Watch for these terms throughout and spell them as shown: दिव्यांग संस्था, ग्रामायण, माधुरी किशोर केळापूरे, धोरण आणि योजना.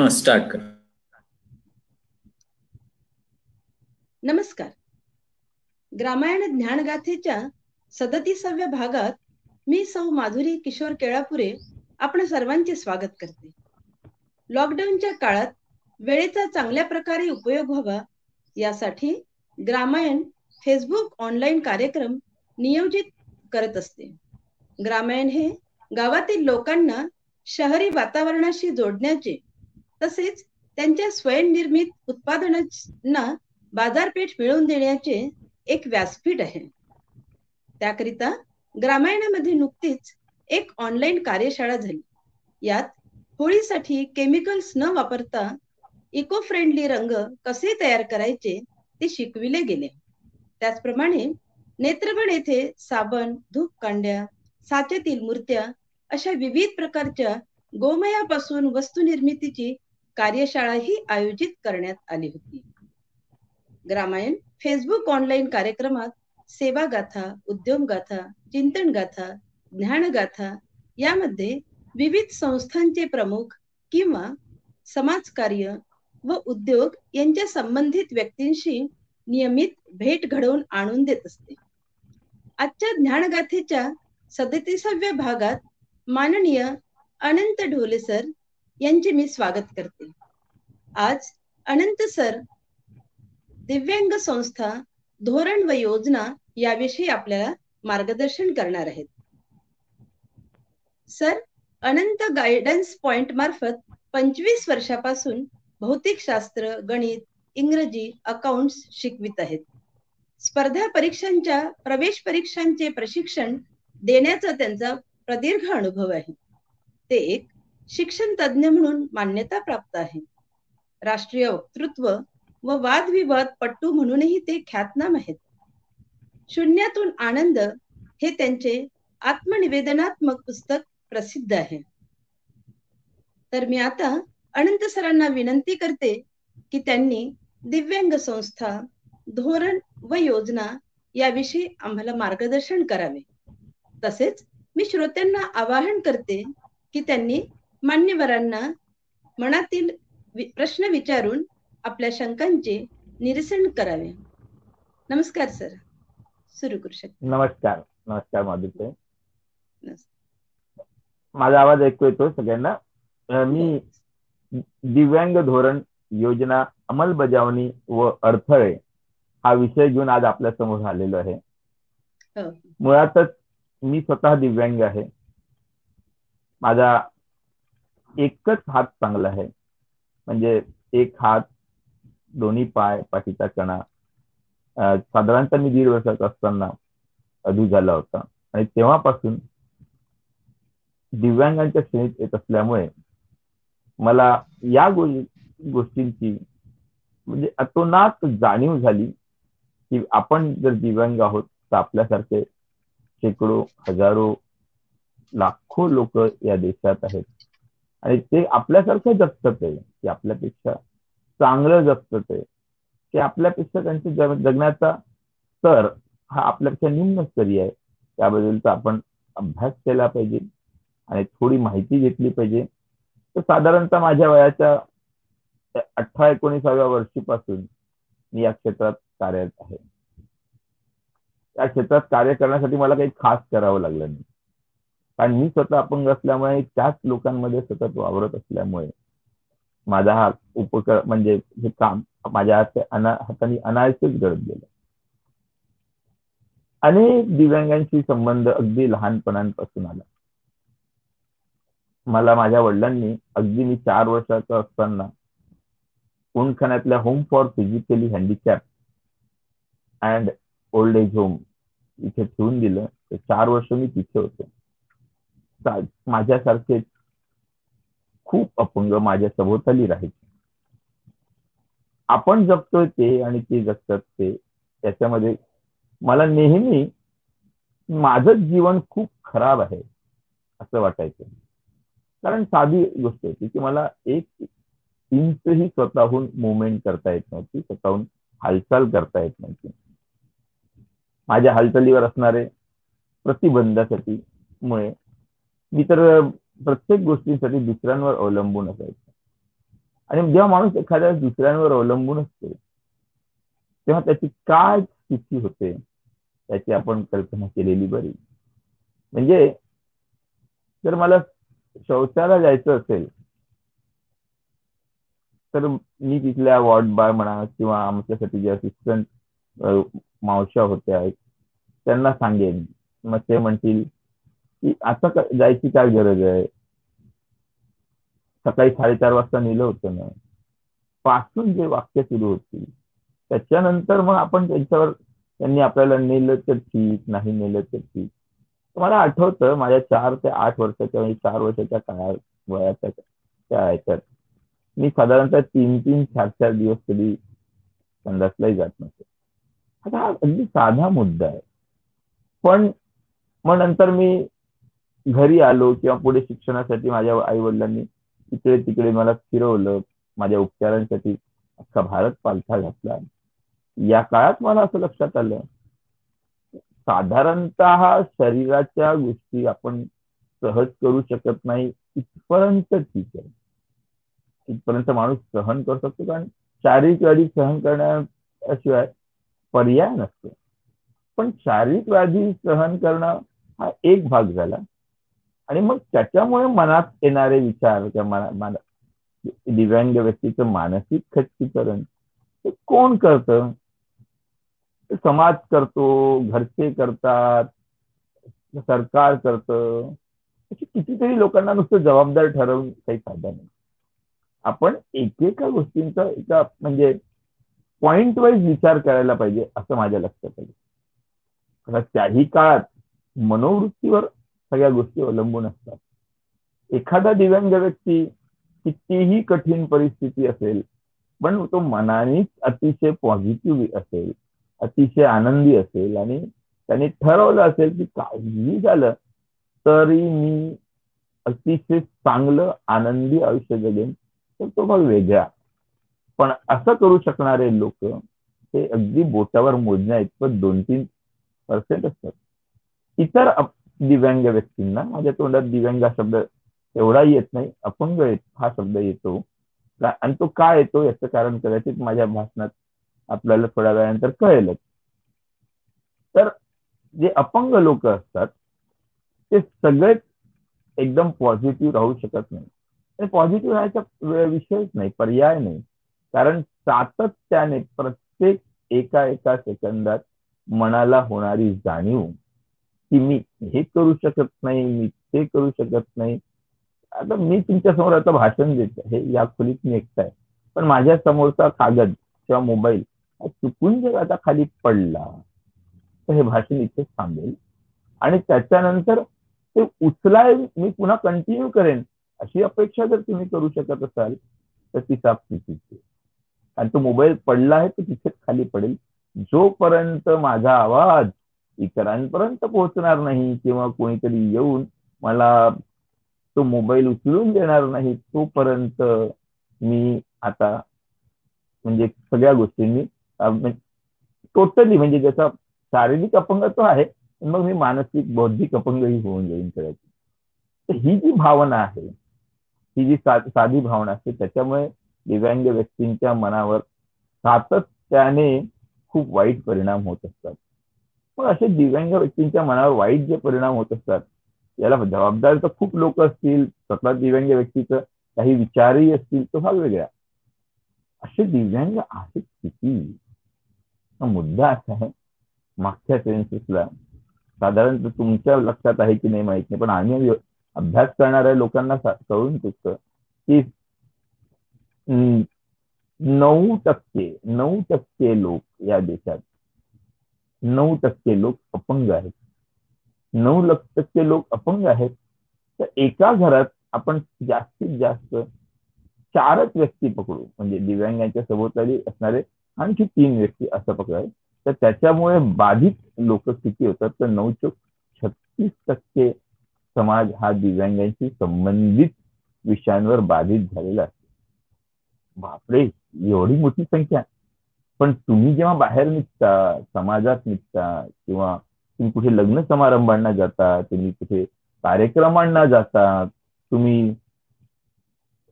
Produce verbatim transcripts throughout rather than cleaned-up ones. हां स्टार्ट कर. नमस्कार. ग्रामायण ज्ञानगाथेच्या सदतीसाव्या भागात मी सौ माधुरी किशोर केळापूरे आपण सर्वांचे स्वागत करते. लॉकडाऊनच्या काळात वेळेचा चांगल्या प्रकारे उपयोग व्हावा यासाठी ग्रामायण फेसबुक ऑनलाईन कार्यक्रम नियोजित करत असते. ग्रामायण हे गावातील लोकांना शहरी वातावरणाशी जोडण्याचे तसेच त्यांच्या स्वयंनिर्मित उत्पादनांना बाजारपेठ मिळवून देण्याचे एक व्यासपीठ आहे. त्याकरिता ग्रामायणामध्ये नुकतीच एक ऑनलाईन कार्यशाळा झाली. यात होळीसाठी केमिकल्स न वापरता इको फ्रेंडली रंग कसे तयार करायचे ते शिकविले गेले. त्याचप्रमाणे नेत्रबळ येथे साबण, धूपकांड्या, साच्यातील मूर्त्या अशा विविध प्रकारच्या गोमयापासून वस्तू निर्मितीची कार्यशाळाही आयोजित करण्यात आली होती. ग्रामायण फेसबुक ऑनलाईन कार्यक्रमात सेवा गाथा, उद्योग गाथा, चिंतन गाथा, ज्ञान गाथा यामध्ये विविध संस्थांचे प्रमुख किंवा समाजकार्य व उद्योग यांच्या संबंधित व्यक्तींशी नियमित भेट घडवून आणून देत असते. आजच्या ज्ञानगाथेच्या सदतीसाव्या भागात माननीय अनंत ढोले सर यांचे मी स्वागत करते. आज अनंत सर दिव्यांग संस्था, धोरण व योजना याविषयी आपल्याला मार्गदर्शन करणार आहेत. सर अनंत गायडन्स पॉइंट मार्फत पंचवीस वर्षापासून भौतिकशास्त्र, गणित, इंग्रजी, अकाउंट्स शिकवित आहेत. स्पर्धा परीक्षांच्या प्रवेश परीक्षांचे प्रशिक्षण देण्याचा त्यांचा प्रदीर्घ अनुभव आहे. ते एक शिक्षण तज्ञ म्हणून मान्यता प्राप्त आहे. राष्ट्रीय वक्तृत्व व वादविवाद पट्टू म्हणूनही ते ख्यातनाम आहेत. शून्यातून आनंद हे त्यांचे आत्मनिवेदनात्मक पुस्तक प्रसिद्ध आहे. तर मी आता अनंत सरांना विनंती करते की त्यांनी दिव्यांग संस्था, धोरण व योजना याविषयी आम्हाला मार्गदर्शन करावे. तसेच मी श्रोत्यांना आवाहन करते की त्यांनी मान्यवरांना मनातील प्रश्न विचारून आपल्या शंकांचे निरसन करावे. नमस्कार सर, सुरू करू शकतो. नमस्कार. नमस्कार माधुरी. माझा आवाज ऐकू येतो सगळ्यांना? मी दिव्यांग धोरण, योजना, अंमलबजावणी व अडथळे हा विषय घेऊन आज आपल्या समोर आलेलो आहे. मुळातच मी स्वतः दिव्यांग आहे. माझा एकच हात चांगला आहे, म्हणजे एक हात, दोन्ही पाय, पाठीचा कणा. साधारणतः मी दीड वर्षाचा असताना अधू झाला होता आणि तेव्हापासून दिव्यांगांच्या श्रेणीत येत असल्यामुळे मला या गोष्टींची म्हणजे अतोनात जाणीव झाली की आपण जर दिव्यांग आहोत तर आपल्यासारखे शेकडो, हजारो, लाखो लोक या देशात आहेत आणि ते आपल्यासारखं जगतात आहे, की आपल्यापेक्षा चांगलं जगतात आहे, की आपल्यापेक्षा त्यांचे जग जगण्याचा स्तर हा आपल्यापेक्षा निम्न स्तरीय आहे. त्याबद्दलचा आपण अभ्यास केला पाहिजे आणि थोडी माहिती घेतली पाहिजे. तर साधारणतः माझ्या वयाच्या अठरा एकोणीसाव्या वर्षीपासून मी या क्षेत्रात कार्यरत आहे. या क्षेत्रात कार्य करण्यासाठी मला काही खास करावं लागलं नाही, कारण मी स्वतः अपंग असल्यामुळे, त्याच लोकांमध्ये सतत वावरत असल्यामुळे माझा हा उपक्रम म्हणजे हे काम माझ्या हाताने अनायसेच घडत गेलं. अनेक दिव्यांगांशी संबंध अगदी लहानपणापासून आला. मला माझ्या वडिलांनी अगदी मी चार वर्षाचा असताना कोणखाण्यातल्या home for physically handicap and old age home इथे ठेवून दिलं. तर चार वर्ष मी तिथे होते. माझ्यासारखे खूप अपंग माझ्या सभोवताली राहायचे. आपण जगतोय ते आणि ते जगतात ते, त्याच्यामध्ये मला नेहमी माझं जीवन खूप खराब आहे असं वाटायचं. कारण साधी गोष्ट होती की मला एक इंचही स्वतःहून मुवमेंट करता येत नव्हती, स्वतःहून हालचाल करता येत नव्हती. माझ्या हालचालीवर असणारे प्रतिबंधासाठी मुळे मी तर प्रत्येक गोष्टीसाठी दुसऱ्यांवर अवलंबून असायचो. आणि जेव्हा माणूस एखाद्या दुसऱ्यांवर अवलंबून असतो तेव्हा त्याची काय स्थिती होते त्याची आपण कल्पना केलेली बरी. म्हणजे जर मला शौचाला जायचं असेल तर मी तिथल्या वॉर्ड बाय म्हणा किंवा आमच्यासाठी जे असिस्टंट मावशा होत्या त्यांना सांगेन, मग ते म्हणतील की आता जायची काय गरज आहे, सकाळी साडेचार वाजता नेलं होतं ना, पासून जे वाक्य सुरू होतील त्याच्यानंतर मग आपण त्यांच्यावर त्यांनी आपल्याला नेलं तर ठीक, नाही नेलं तर ठीक. मला आठवतं माझ्या चार ते आठ वर्षाच्या म्हणजे चार वर्षाच्या काळात वयाच्या त्या ह्याच्यात मी साधारणतः तीन तीन चार चार दिवस कधी संडासलाही जात नसतो. आता हा अगदी साधा मुद्दा आहे, पण मग नंतर मी घरी आलो किंवा पुढे शिक्षणासाठी माझ्या आई वडिलांनी तिकडे तिकडे मला फिरवलं, माझ्या उपचारांसाठी अख्खा भारत पालथा घातला. या काळात मला असं लक्षात आलं साधारणतः शरीराच्या गोष्टी आपण सहज करू शकत नाही इथपर्यंत ठीक आहे, इथपर्यंत माणूस सहन करू शकतो, कारण शारीरिक व्याधी सहन करण्याशिवाय पर्याय नसतो. पण शारीरिक व्याधी सहन करणं हा एक भाग झाला आणि मग त्याच्यामुळे मनात येणारे विचार किंवा दिव्यांग व्यक्तीचं मानसिक खच्चीकरण हे कोण करतं? समाज करतो, घरचे करतात, सरकार करतं. कितीतरी लोकांना नुसतं जबाबदार ठरवून काही फायदा नाही. आपण एकेका गोष्टींचा एका म्हणजे पॉइंट वाईज विचार करायला पाहिजे असं माझ्या लक्षात आलं. कारण त्याही काळात मनोवृत्तीवर सगळ्या गोष्टी अवलंबून असतात. एखादा दिव्यांग व्यक्ती कितीही कठीण परिस्थिती असेल पण तो मनानेच अतिशय पॉझिटिव्ह असेल, अतिशय आनंदी असेल आणि त्याने ठरवलं असेल की काहीही झालं तरी मी अतिशय चांगलं आनंदी आयुष्य जगेन, तर तो भाग वेगळा. पण असं करू शकणारे लोक ते अगदी बोटावर मोजण्या इतपत दोन तीन पर्सेंट असतात. इतर दिव्यांग व्यक्तींना, माझ्या तोंडात दिव्यांग हा शब्द एवढा येत नाही, अपंग हा शब्द येतो आणि तो का येतो याचं कारण कदाचित माझ्या भाषणात आपल्याला थोड्या वेळानंतर कळेलच. तर जे अपंग लोक असतात ते सगळेच एकदम पॉझिटिव्ह राहू शकत नाही. पॉझिटिव्ह राहायचा विषयच नाही, पर्याय नाही, कारण सातत्याने प्रत्येक एका एका सेकंदात मनाला होणारी जाणीव की मी हे करू शकत नाही, मी ते करू शकत नाही. आता मी तुमच्या समोर आता भाषण देतो, हे या खोलीत मी एकटा आहे, पण माझ्या समोरचा कागद किंवा मोबाईल चुकून जर आता खाली पडला तर हे भाषण इथेच थांबेल आणि त्याच्यानंतर ते उचलाय मी पुन्हा कंटिन्यू करेन अशी अपेक्षा जर तुम्ही करू शकत असाल तर ती साफ चुकीची. आणि तो मोबाईल पडला आहे तो तिथेच खाली पडेल. जोपर्यंत माझा आवाज इतरांपर्यंत पोहोचणार नाही किंवा कोणीतरी येऊन मला तो मोबाईल उचलून देणार नाही तोपर्यंत मी आता म्हणजे सगळ्या गोष्टींनी टोटली म्हणजे ज्याचा शारीरिक अपंगत्व आहे मग मी मानसिक बौद्धिक अपंगही होऊन जाईन करायची. तर ही जी भावना आहे ही जी सा, साधी भावना असते त्याच्यामुळे दिव्यांग व्यक्तींच्या मनावर सातत्याने खूप वाईट परिणाम होत असतात. मग असे दिव्यांग व्यक्तींच्या मनावर वाईट जे परिणाम होत असतात याला जबाबदार तर खूप लोक असतील, स्वतः दिव्यांग व्यक्तीचं काही विचारही असतील तो भाग वेगळा. असे दिव्यांग आहेत किती? मुद्दा असा आहे, मागच्या सेन्सिसला साधारणतः तुमच्या लक्षात आहे की नाही माहित नाही पण आम्ही अभ्यास करणाऱ्या लोकांना कळून चुकतं की नऊ टक्के नऊ टक्के लोक या देशात नऊ टक्के लोक अपंग आहेत. नऊ लाख टक्के लोक अपंग आहेत. तर एका घरात आपण जास्तीत जास्त चारच व्यक्ती पकडू, म्हणजे दिव्यांगांच्या सभोवताली असणारे आणखी तीन व्यक्ती असं पकडाय. तर त्याच्यामुळे बाधित लोक किती होतात तर नऊ चोक छत्तीस टक्के समाज हा दिव्यांगांशी संबंधित विषयांवर बाधित झालेला असतो. बापरे, एवढी मोठी संख्या. पण तुम्ही जेव्हा बाहेर निघता, समाजात निघता किंवा तुम्ही कुठे लग्न समारंभांना जाता, तुम्ही कुठे कार्यक्रमांना जाता, तुम्ही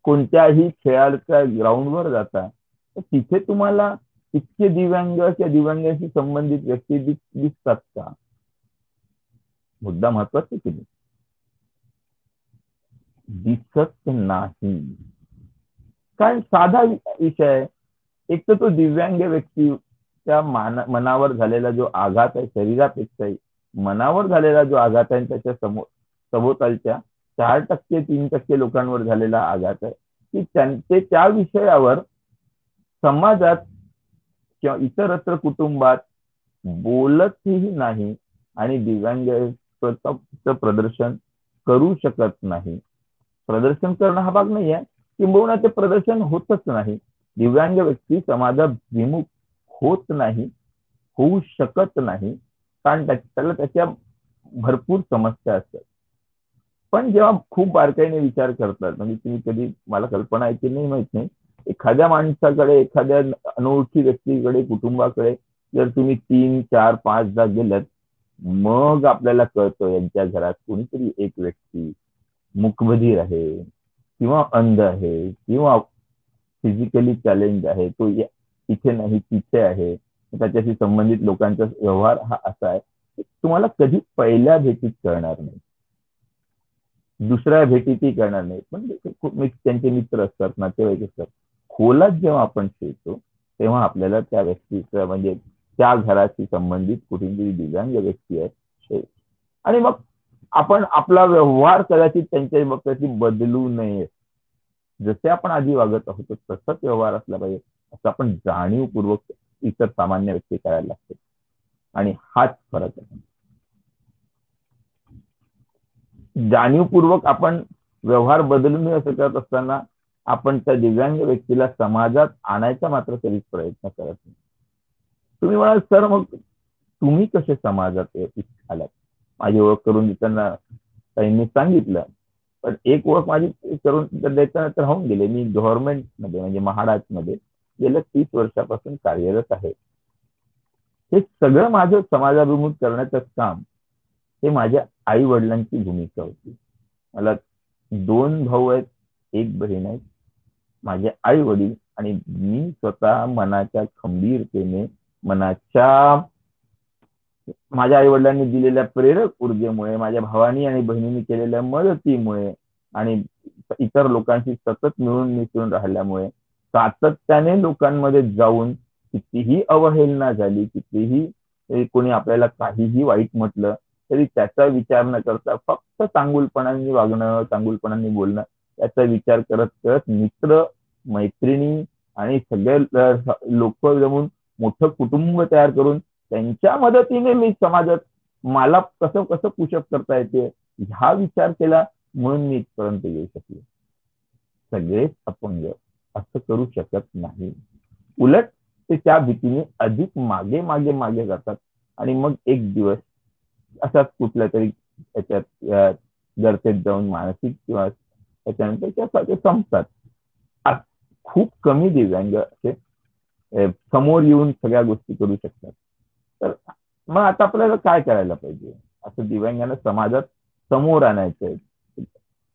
कोणत्याही खेळाच्या ग्राउंडवर जाता तर तिथे तुम्हाला इतके दिव्यांग किंवा दिव्यांगाशी संबंधित व्यक्ती दिसतात का? मुद्दा महत्वाचा की नाही, दिसत नाही. काय साधा विषय आहे. एक तर तो दिव्यांग व्यक्ती त्या मनावर झालेला जो आघात आहे, शरीरापेक्षाही मनावर झालेला जो आघात आहे त्याच्या समोर सभोवतालच्या चार टक्के तीन टक्के लोकांवर झालेला आघात आहे की त्यांचे त्या विषयावर समाजात किंवा इतरत्र कुटुंबात बोलतही नाही आणि दिव्यांग प्रदर्शन करू शकत नाही. प्रदर्शन करणं हा भाग नाही आहे, किंबहुना ते प्रदर्शन होतच नाही. दिव्यांग व्यक्ती समाजाभिमुख होत नाही, होऊ शकत नाही, कारण त्याला त्याच्या भरपूर समस्या असतात. पण जेव्हा खूप बारकाईने विचार करतात, म्हणजे तुम्ही कधी, मला कल्पना आहे की नाही माहित नाही, एखाद्या माणसाकडे, एखाद्या अनोळखी व्यक्तीकडे, कुटुंबाकडे जर तुम्ही तीन चार पाच दा गेलात मग आपल्याला कळतं यांच्या घरात कोणीतरी एक व्यक्ती मुकबधीर आहे किंवा अंध आहे किंवा फिजिकली चॅलेंज आहे, तो इथे नाही तिथे आहे, त्याच्याशी संबंधित लोकांचा व्यवहार हा असा आहे. तुम्हाला कधी पहिल्या भेटीत कळणार नाही, दुसऱ्या भेटीतही करणार नाही, पण त्यांचे मित्र असतात, नातेवाईक असतात. खोलात जेव्हा आपण शिरतो तेव्हा आपल्याला त्या व्यक्तीचा म्हणजे त्या घराशी संबंधित कुठेतरी दिव्यांग व्यक्ती आहे. आणि मग आपण आपला व्यवहार कदाचित त्यांच्या बाबतीत बदलू नये, जसे आपण आधी वागत आहोत तसाच व्यवहार असला पाहिजे असं आपण जाणीवपूर्वक इतर सामान्य व्यक्ती करायला लागते. आणि हाच फरक आहे. जाणीवपूर्वक आपण व्यवहार बदलून असं करत असताना आपण त्या दिव्यांग व्यक्तीला समाजात आणायचा मात्र तरी प्रयत्न करत नाही. तुम्ही म्हणाल सर मग तुम्ही कसे समाजात आलात? माझी ओळख करून देताना त्यांनी सांगितलं, पण एक ओळख माझी करून देताना तर होऊन गेले. मी गव्हर्नमेंट मध्ये म्हणजे महाडामध्ये गेल्या तीस वर्षापासून कार्यरत आहे. हे सगळं माझं समाजाभिमुख करण्याचं काम हे माझ्या आई वडिलांची भूमिका होती. मला दोन भाऊ आहेत, एक बहीण आहे. माझे आई वडील आणि मी स्वतः मनाच्या खंबीरतेने, मनाच्या माझ्या आई वडिलांनी दिलेल्या प्रेरक ऊर्जेमुळे, माझ्या भावानी आणि बहिणींनी केलेल्या मदतीमुळे आणि इतर लोकांशी सतत मिळून मिसळून राहिल्यामुळे सातत्याने लोकांमध्ये जाऊन कितीही अवहेलना झाली, कितीही कोणी आपल्याला काहीही वाईट म्हटलं तरी त्याचा विचार न करता फक्त चांगुलपणाने वागणं, चांगुलपणाने बोलणं याचा विचार करत करत मित्र मैत्रिणी आणि सगळे लोक जमून मोठं कुटुंब तयार करून त्यांच्या मदतीने मी समाजात मला कसं कसं पुशअप करता येते हा विचार केला, म्हणून मी इथपर्यंत येऊ शकले. सगळेच अपंग असं करू शकत नाही. उलट ते त्या भीतीने अधिक मागे मागे मागे जातात आणि मग एक दिवस असाच कुठल्या तरी त्याच्यात गर्तेत जाऊन मानसिक किंवा त्याच्यानंतर संपतात. खूप कमी दिव्यांग असे समोर येऊन सगळ्या गोष्टी करू शकतात. तर मग आता आपल्याला काय करायला पाहिजे? असं दिव्यांगांना समाजात समोर आणायचंय,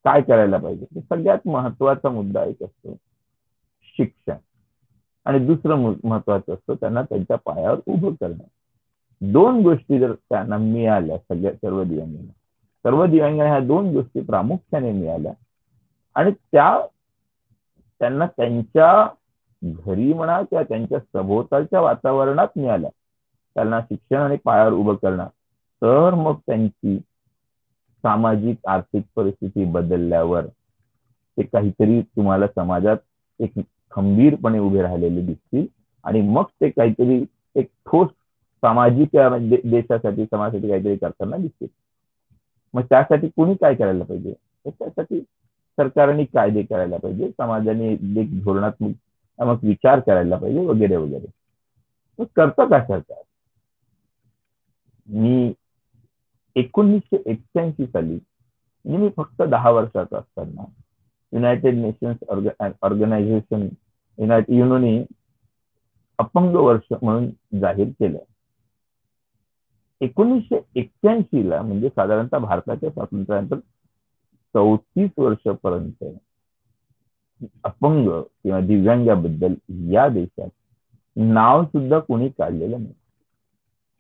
काय करायला पाहिजे? सगळ्यात महत्वाचा मुद्दा एक असतो शिक्षण, आणि दुसरं महत्वाचं असतं त्यांना त्यांच्या पायावर उभं करणं. दोन गोष्टी जर त्यांना मिळाल्या, सगळ्या सर्व दिव्यांगांना सर्व दिव्यांगांना ह्या दोन गोष्टी प्रामुख्याने मिळाल्या आणि त्या त्यांना त्यांच्या घरी म्हणा किंवा त्यांच्या सभोवतालच्या वातावरणात मिळाल्या, त्यांना शिक्षण आणि पायावर उभं करणं, तर मग त्यांची सामाजिक आर्थिक परिस्थिती बदलल्यावर ते काहीतरी तुम्हाला समाजात एक खंबीरपणे उभे राहिलेले दिसतील आणि मग ते काहीतरी एक ठोस सामाजिक देशासाठी समाजासाठी काहीतरी करताना दिसते. मग त्यासाठी कोणी काय करायला पाहिजे? त्यासाठी सरकारने कायदे करायला पाहिजे, समाजाने धोरणात्मक विचार करायला पाहिजे वगैरे वगैरे. मग करतं का सरकार? मी एकोणीसशे एक्क्याऐंशी साली म्हणजे मी फक्त दहा वर्षाचा असताना युनायटेड नेशन ऑर्गनायझेशन युनायटेड युनोने अपंग वर्ष म्हणून जाहीर केलं. एकोणीसशे एक्क्याऐंशी ला म्हणजे साधारणतः भारताच्या स्वातंत्र्यानंतर चौतीस वर्षपर्यंत अपंग किंवा दिव्यांगाबद्दल या देशात नाव सुद्धा कोणी काढलेलं नाही.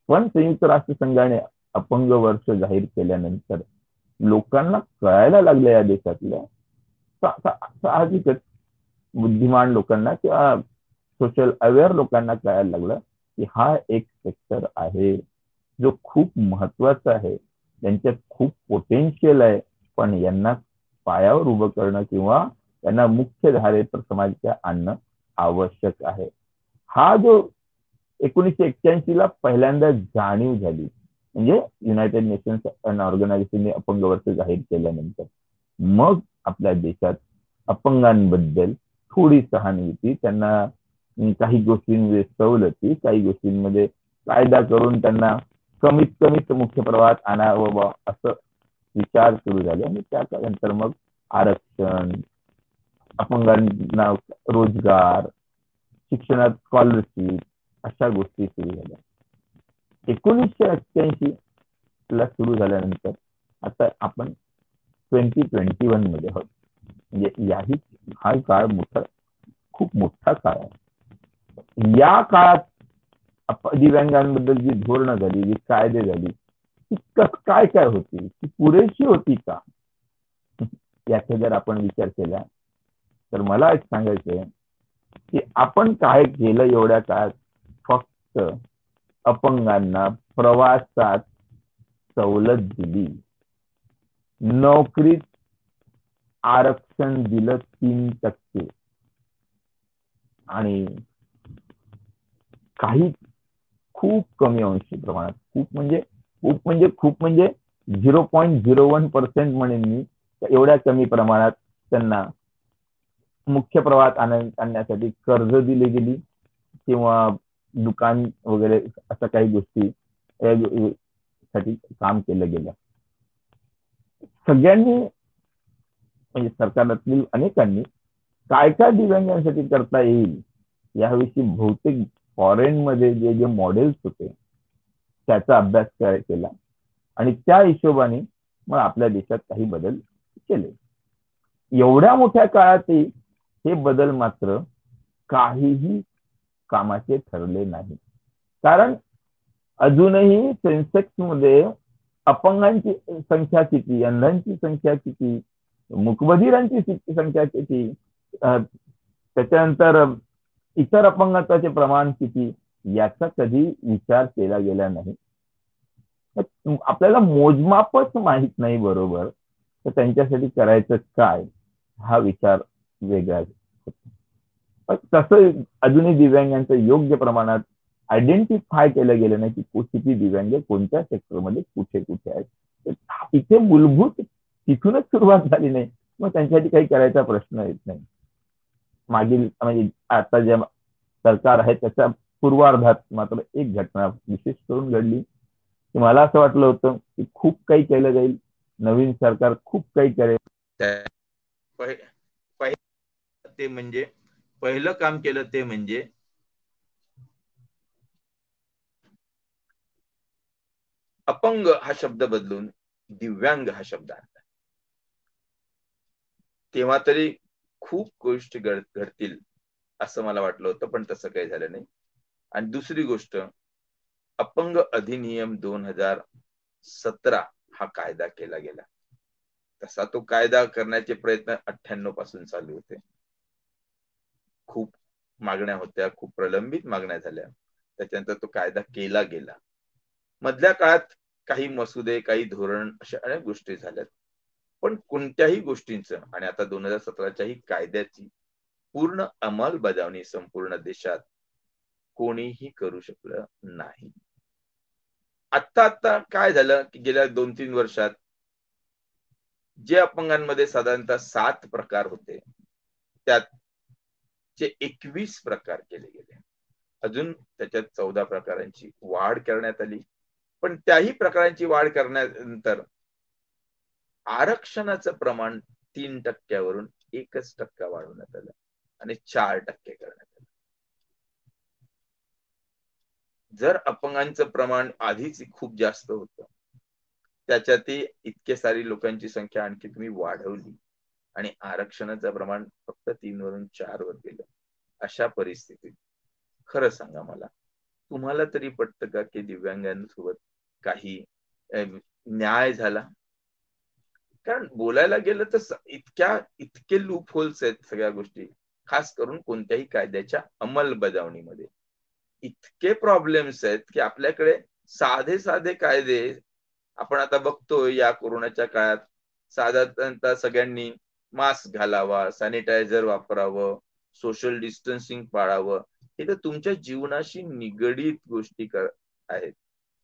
पण संयुक्त राष्ट्रसंघाने अपंग वर्ष जाहीर केल्यानंतर लोकांना कळायला लागलं या देशातल्या साहजिकच बुद्धिमान लोकांना किंवा सोशल अवेअर लोकांना कळायला लागलं की हा एक सेक्टर आहे जो खूप महत्वाचा आहे, त्यांच्यात खूप पोटेन्शियल आहे, पण यांना पायावर उभं करणं किंवा त्यांना मुख्य धारेत समाजाच्या आणणं आवश्यक आहे. हा जो एकोणीसशे एक्क्याऐंशी ला पहिल्यांदा जाणीव झाली म्हणजे युनायटेड नेशन ऑर्गनायझेशनने अपंग वर्ष जाहीर केल्यानंतर मग आपल्या देशात अपंगांबद्दल थोडी सहानुभूती, त्यांना काही गोष्टींमध्ये सवलती, काही गोष्टींमध्ये कायदा करून त्यांना कमीत कमीत मुख्य प्रवाहात आणावं असं विचार सुरू झाले. आणि त्यानंतर मग आरक्षण, अपंगांना रोजगार, शिक्षणात स्कॉलरशिप अशा गोष्टी सुरू झाल्या. एकोणीसशे अठ्ठ्याऐंशी ला सुरू झाल्यानंतर आता आपण ट्वेंटी ट्वेंटी वन मध्ये आहोत. म्हणजे याही हा काळ मोठा खूप मोठा काळ आहे. या काळात दिव्यांगांबद्दल जी धोरणं झाली, जी कायदे झाली, ती काय काय होती, ती पुरेशी होती का याचा जर आपण विचार केला तर मला एक सांगायचंय की आपण काय केलं एवढ्या काळात. फक्त अपंगांना प्रवासात सवलत दिली, नोकरीत आरक्षण दिलं तीन टक्के, आणि काही खूप कमी अंशी प्रमाणात खूप म्हणजे खूप म्हणजे खूप म्हणजे zero point zero one percent म्हणेन मी, एवढ्या कमी प्रमाणात त्यांना मुख्य प्रवाहात आणण्यासाठी कर्ज दिली गेली किंवा दुकान वगैरे अशा काही गोष्टी साठी काम केलं गेलं. सगळ्यांनी म्हणजे सरकारातील अनेकांनी काय काय दिव्यांगांसाठी करता येईल याविषयी बहुतेक फॉरेन मध्ये जे जे मॉडेल्स होते त्याचा अभ्यास केला आणि त्या हिशोबाने मग आपल्या देशात काही बदल केले. एवढ्या मोठ्या काळातही हे बदल मात्र काहीही कामाचे ठरले नाही, कारण अजूनही सेन्सेक्स मध्ये अपंगांची संख्या किती, अंधांची संख्या किती, मुकबधिरांची संख्या किती, त्याच्यानंतर इतर अपंगत्वाचे प्रमाण किती याचा कधी विचार केला गेला नाही. आपल्याला मोजमापच माहित नाही बरोबर, तर त्यांच्यासाठी करायचं काय हा विचार वेगळा. तसं अजूनही दिव्यांगांचं योग्य प्रमाणात आयडेंटिफाय केलं गेलं नाही की किती दिव्यांग कोणत्या सेक्टरमध्ये कुठे कुठे आहेत. इथे मूलभूत तिथूनच सुरुवात झाली नाही, मग त्यांच्यासाठी काही करायचा प्रश्न येत नाही. मागील म्हणजे आता ज्या सरकार आहे त्याच्या पूर्वार्धात मात्र एक घटना विशेष करून घडली की मला असं वाटलं होतं की खूप काही केलं जाईल, नवीन सरकार खूप काही करेल. ते म्हणजे पहिलं काम केलं ते म्हणजे अपंग हा शब्द बदलून दिव्यांग हा शब्द आणला. तेव्हा तरी खूप गोष्टी घडतील असं मला वाटलं होतं, पण तसं काही झालं नाही. आणि दुसरी गोष्ट, अपंग अधिनियम दोन हजार सतरा हा कायदा केला गेला. तसा तो कायदा करण्याचे प्रयत्न अठ्ठ्याण्णव पासून चालू होते. खूप मागण्या होत्या, खूप प्रलंबित मागण्या झाल्या, त्याच्यानंतर तो कायदा केला गेला. मधल्या काळात काही मसुदे, काही धोरण अशा अनेक गोष्टी झाल्यात, पण कोणत्याही गोष्टींचं आणि आता दोन हजार सतराच्याही कायद्याची पूर्ण अंमलबजावणी संपूर्ण देशात कोणीही करू शकलं नाही. आत्ता आत्ता काय झालं की गेल्या दोन तीन वर्षात जे अपंगांमध्ये साधारणतः सात प्रकार होते त्यात जे एकवीस प्रकार केले गेले. अजून त्याच्यात चौदा प्रकारांची वाढ करण्यात आली, पण त्याही प्रकारांची वाढ करण्यानंतर आरक्षणाचं प्रमाण तीन टक्क्यावरून एकच टक्का वाढवण्यात आलं आणि चार टक्के करण्यात आलं. जर अपंगांचं प्रमाण आधीच खूप जास्त होतं, त्याच्यातही इतके सारी लोकांची संख्या आणखी तुम्ही वाढवली आणि आरक्षणाचं प्रमाण फक्त तीन वरून चार वर गेलं. अशा परिस्थितीत खरं सांगा मला, तुम्हाला तरी पटतं का की दिव्यांगांसोबत काही न्याय झाला? कारण बोलायला गेलं तर इतक्या इतके लूप होल्स आहेत सगळ्या गोष्टी, खास करून कोणत्याही कायद्याच्या अंमलबजावणीमध्ये इतके प्रॉब्लेम्स आहेत की आपल्याकडे साधे साधे कायदे आपण आता बघतो या कोरोनाच्या काळात, साधारणतः सगळ्यांनी मास्क घालावा, सॅनिटायझर वापरावं, सोशल डिस्टन्सिंग पाळावं, हे तर तुमच्या जीवनाशी निगडीत गोष्टी आहेत,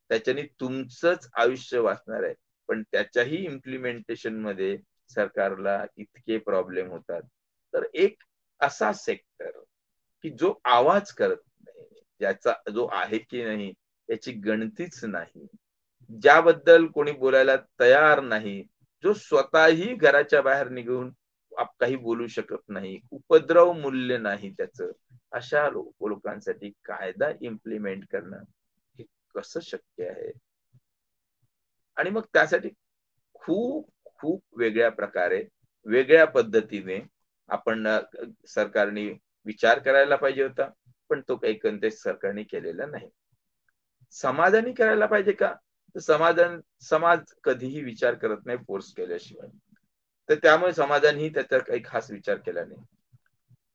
त्याच्याने तुमचंच आयुष्य वाचणार आहे. पण त्याच्याही इम्प्लिमेंटेशन मध्ये सरकारला इतके प्रॉब्लेम होतात. तर एक असा सेक्टर की जो आवाज करत नाही, ज्याचा जो आहे की नाही याची गणतीच नाही, ज्याबद्दल कोणी बोलायला तयार नाही, जो स्वतःही घराच्या बाहेर निघून काही बोलू शकत नाही, उपद्रव मूल्य नाही त्याचं, अशा लोकांसाठी कायदा इम्प्लिमेंट करणं हे कसं शक्य आहे? आणि मग त्यासाठी खूप खूप वेगळ्या प्रकारे वेगळ्या पद्धतीने आपण सरकारने विचार करायला पाहिजे होता, पण तो काही कोणत्याच सरकारने केलेला नाही. समाजाने करायला पाहिजे का? तर समाजान समाज कधीही विचार करत नाही फोर्स केल्याशिवाय, तर त्यामुळे समाजानेही त्याचा काही खास विचार केला नाही.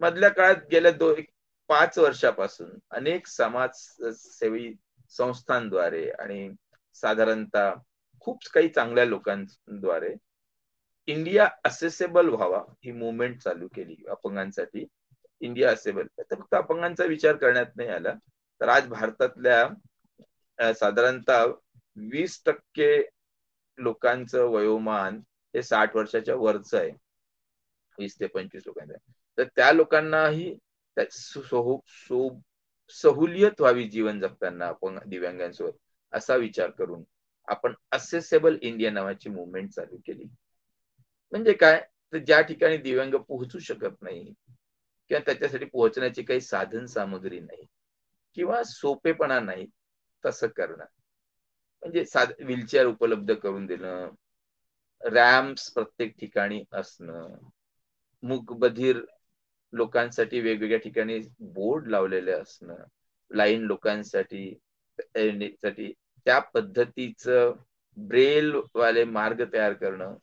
मधल्या काळात गेल्या दोन पाच वर्षापासून अनेक समाजसेवी संस्थांद्वारे आणि साधारणतः खूप काही चांगल्या लोकांद्वारे इंडिया असेसेबल व्हावा ही मुवमेंट चालू केली अपंगांसाठी. इंडिया असेसेबल फक्त अपंगांचा विचार करण्यात नाही आला, तर आज भारतातल्या साधारणतः वीस टक्के लोकांचं वयोमान हे साठ वर्षाच्या वरचं आहे, वीस ते पंचवीस लोकांचं. तर त्या लोकांनाही सहूलियत व्हावी जीवन जगताना अपंग दिव्यांगांसोबत, असा विचार करून आपण असेसेबल इंडिया नावाची मुवमेंट चालू केली. म्हणजे काय, तर ज्या ठिकाणी दिव्यांग पोहोचू शकत नाही किंवा त्याच्यासाठी पोहोचण्याची काही साधन सामग्री नाही किंवा सोपेपणा नाही, तसं करणं म्हणजे साध व्हीलचेअर उपलब्ध करून देणं, रॅम्प्स प्रत्येक ठिकाणी असणं, मूकबधीर लोकांसाठी वेगवेगळ्या ठिकाणी बोर्ड लावलेले असणं, लाईन लोकांसाठी साठी त्या पद्धतीचं ब्रेल वाले मार्ग तयार करणं.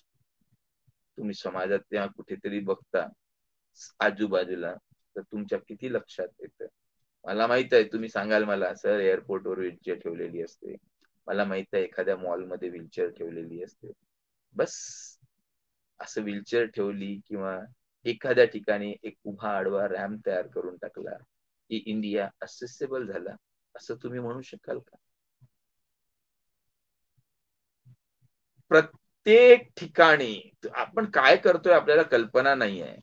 तुम्ही समाजात तेव्हा कुठेतरी बघता आजूबाजूला तर तुमच्या किती लक्षात येतं. मला माहित आहे तुम्ही सांगाल मला, सर एअरपोर्टवर व्हीलचेअर ठेवलेली असते, मला माहित आहे एखाद्या मॉलमध्ये व्हीलचेअर ठेवलेली असते. बस असं व्हीलचेअर ठेवली किंवा एखाद्या ठिकाणी एक उभा आडवा रॅम्प तयार करून टाकला की इंडिया असेसेबल झाला, असं तुम्ही म्हणू शकाल का? प्रत्येक ठिकाणी आपण काय करतोय आपल्याला कल्पना नाही आहे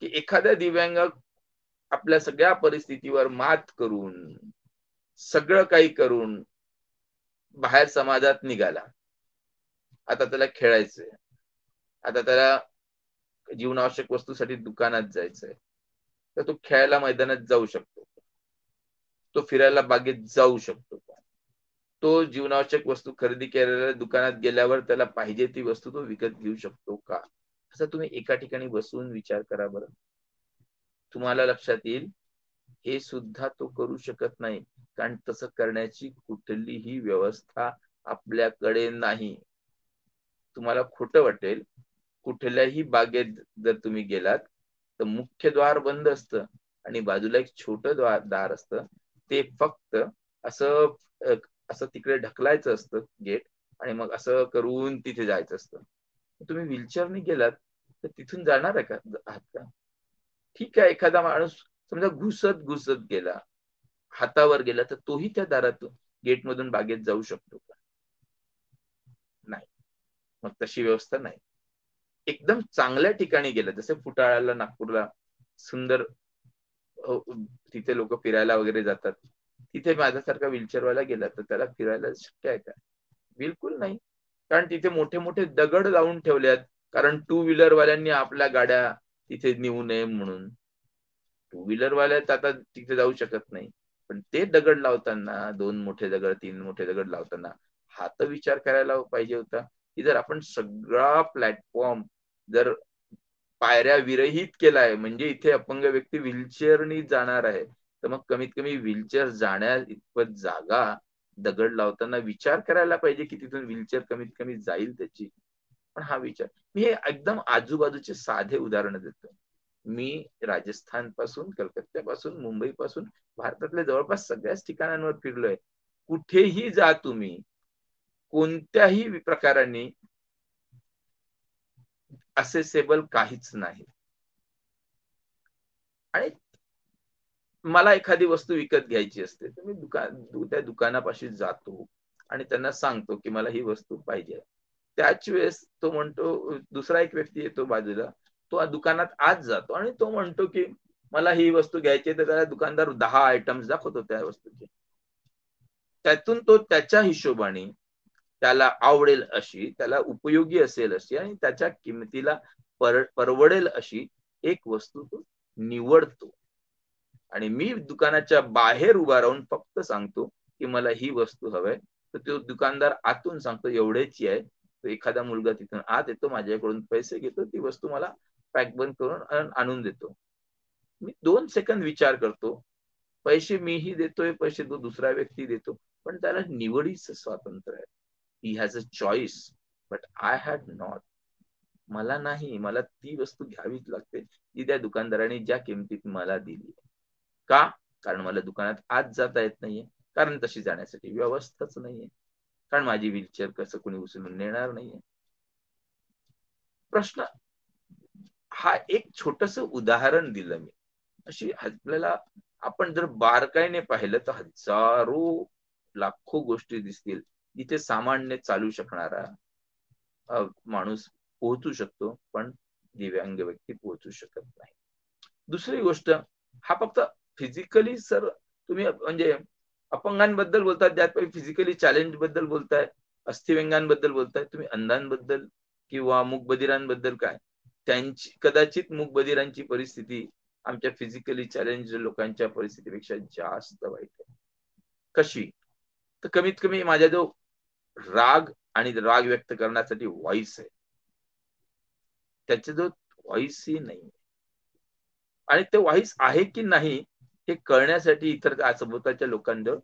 की एखादा दिव्यांग आपल्या सगळ्या परिस्थितीवर मात करून सगळं काही करून बाहेर समाजात निघाला. आता त्याला खेळायचंय, आता त्याला जीवनावश्यक वस्तूसाठी दुकानात जायचंय, तर तो खेळायला मैदानात जाऊ शकतो, तो फिरायला बागेत जाऊ शकतो, तो जीवनावश्यक वस्तू खरेदी केलेल्या दुकानात गेल्यावर त्याला पाहिजे ती वस्तू तो विकत घेऊ शकतो का? असा तुम्ही एका ठिकाणी बसून विचार करा बरं, तुम्हाला लक्षात येईल हे सुद्धा तो करू शकत नाही, कारण तसं करण्याची कुठलीही व्यवस्था आपल्याकडे नाही. तुम्हाला खोटं वाटेल, कुठल्याही बागेत जर तुम्ही गेलात तर मुख्य द्वार बंद असतं आणि बाजूला एक छोटं द्वार दार असतं, ते फक्त असं असं तिकडे ढकलायचं असतं गेट आणि मग असं करून तिथे जायचं असतं. तुम्ही व्हीलचेअरने गेलात तर तिथून जाणार आहे का? आहात का? ठीक आहे, एखादा माणूस समजा घुसत घुसत गेला, हातावर गेला, तर तोही त्या दारातून गेटमधून बागेत जाऊ शकतो का? नाही, मग तशी व्यवस्था नाही. एकदम चांगल्या ठिकाणी गेला, जसे फुटाळ्याला नागपूरला सुंदर तिथे लोक फिरायला वगैरे जातात, तिथे माझ्यासारखा व्हीलचेअरवाला गेला तर त्याला फिरायला शक्य आहे का? बिलकुल नाही, कारण तिथे मोठे मोठे दगड लावून ठेवलेत, कारण टू व्हीलर वाल्यांनी आपल्या गाड्या तिथे नेऊ नये म्हणून. टू व्हीलर वाले आता तिथे जाऊ शकत नाही, पण ते दगड लावताना, दोन मोठे दगड तीन मोठे दगड लावताना हा तर विचार करायला पाहिजे होता की जर आपण सगळा प्लॅटफॉर्म जर पायऱ्या विरहित केला आहे, म्हणजे इथे अपंग व्यक्ती व्हीलचेअरनी जाणार आहे, तर मग कमीत कमी व्हीलचेअर जाण्या इतपत जागा दगड लावताना विचार करायला पाहिजे की तिथून व्हीलचेअर कमीत कमी जाईल त्याची. पण हा विचार, मी हे एकदम आजूबाजूचे साधे उदाहरण देतो. मी राजस्थान पासून, कलकत्त्यापासून, मुंबई पासून भारतातल्या जवळपास सगळ्याच ठिकाणांवर फिरलोय. कुठेही जा तुम्ही, कोणत्याही प्रकाराने असेसेबल काहीच नाही. आणि मला एखादी वस्तू विकत घ्यायची असते तर मी दुकान त्या दुकानापाशी जातो आणि त्यांना सांगतो की मला ही वस्तू पाहिजे. त्याच वेळेस तो म्हणतो, दुसरा एक व्यक्ती येतो बाजूला, तो दुकानात आत जातो आणि तो म्हणतो की मला ही वस्तू घ्यायची, तर त्याला दुकानदार दहा आयटम्स दाखवतो त्या वस्तूचे. त्यातून तो त्याच्या हिशोबाने त्याला आवडेल अशी, त्याला उपयोगी असेल अशी आणि त्याच्या किमतीला पर परवडेल अशी एक वस्तू तो निवडतो. आणि मी दुकानाच्या बाहेर उभा राहून फक्त सांगतो की मला ही वस्तू हवी, तर तो दुकानदार आतून सांगतो एवढ्याची आहे. तो एखादा मुलगा तिथून आत येतो, माझ्याकडून पैसे घेतो, ती वस्तू मला पॅक बंद करून आणून देतो. मी दोन सेकंद विचार करतो, पैसे मीही देतोय, पैसे तो दुसरा व्यक्ती देतो, पण त्याला निवडीचं स्वातंत्र्य आहे. He has a choice, but I had not. मला नाही, मला ती वस्तू घ्यावीच लागते जी त्या दुकानदाराने ज्या किमतीत मला दिली. का? कारण मला दुकानात आज जाता येत नाहीये, कारण तशी जाण्यासाठी व्यवस्थाच नाहीये, कारण माझी व्हीलचेअर कसं कोणी उचलून नेणार नाहीये. प्रश्न हा, एक छोटस उदाहरण दिलं मी. अशी आपल्याला, आपण जर बारकाईने पाहिलं तर हजारो लाखो गोष्टी दिसतील जिथे सामान्य चालू शकणारा माणूस पोहोचू शकतो पण दिव्यांग व्यक्ती पोहोचू शकत नाही. दुसरी गोष्ट, हा फक्त फिजिकली, सर तुम्ही म्हणजे अपंगांबद्दल बोलतात, ज्यापैकी फिजिकली चॅलेंज बद्दल बोलताय, अस्थिव्यंगांबद्दल बोलताय, तुम्ही अंधांबद्दल किंवा मूकबधिरांबद्दल काय, त्यांची कदाचित मूकबधिरांची परिस्थिती आमच्या फिजिकली चॅलेंज लोकांच्या परिस्थितीपेक्षा जास्त वाईट आहे. कशी? तर कमीत कमी माझ्या जो राग आणि राग व्यक्त करण्यासाठी व्हॉइस आहे, त्याचा जो व्हॉइसही नाही, आणि ते व्हॉइस आहे की नाही हे कळण्यासाठी इतर सभोवताच्या लोकांजवळ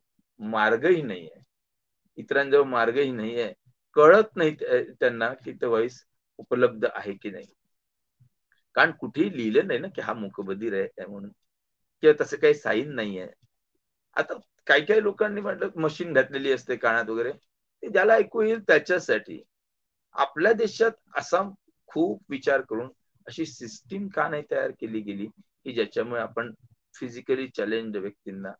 मार्गही नाही आहे, इतरांजवळ मार्गही नाही आहे, कळत नाही त्यांना की ते व्हॉइस उपलब्ध आहे की नाही, कारण कुठेही लिहिलं नाही ना की हा मूकबधीर आहे म्हणून, किंवा तसं काही साईन नाही आहे. आता काही काही लोकांनी म्हटलं मशीन घातलेली असते कानात वगैरे, ते ज्याला ऐकू येईल त्याच्यासाठी. आपल्या देशात असा खूप विचार करून अशी सिस्टीम का नाही तयार केली गेली की ज्याच्यामुळे आपण फिजिकली चॅलेंज व्यक्तींना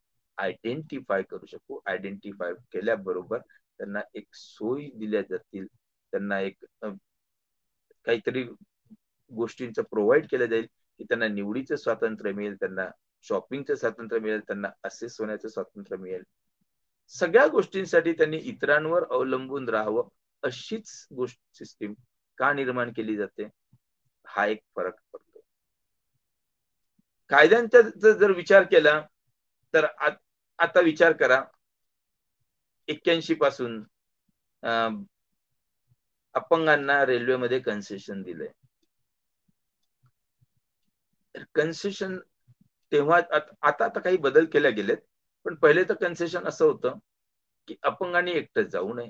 आयडेंटिफाय करू शकू, आयडेंटिफाय केल्याबरोबर त्यांना एक सोयी दिल्या जातील, त्यांना एक काहीतरी गोष्टींचं प्रोव्हाइड केलं जाईल की त्यांना निवडीचं स्वातंत्र्य मिळेल, त्यांना शॉपिंगचं स्वातंत्र्य मिळेल, त्यांना असेस होण्याचं स्वातंत्र्य मिळेल. सगळ्या गोष्टींसाठी त्यांनी इतरांवर अवलंबून राहावं अशीच गोष्ट सिस्टीम का निर्माण केली जाते, हा एक फरक पडतो. कायद्यांचा जर विचार केला तर आता विचार करा, एक्क्याऐंशी पासून अपंगांना रेल्वेमध्ये कन्सेशन दिलंय. कन्सेशन तेव्हा आता आता काही बदल केल्या गेलेत, पण पहिले तर कन्सेशन असं होतं की अपंगाने एकटं जाऊ नये.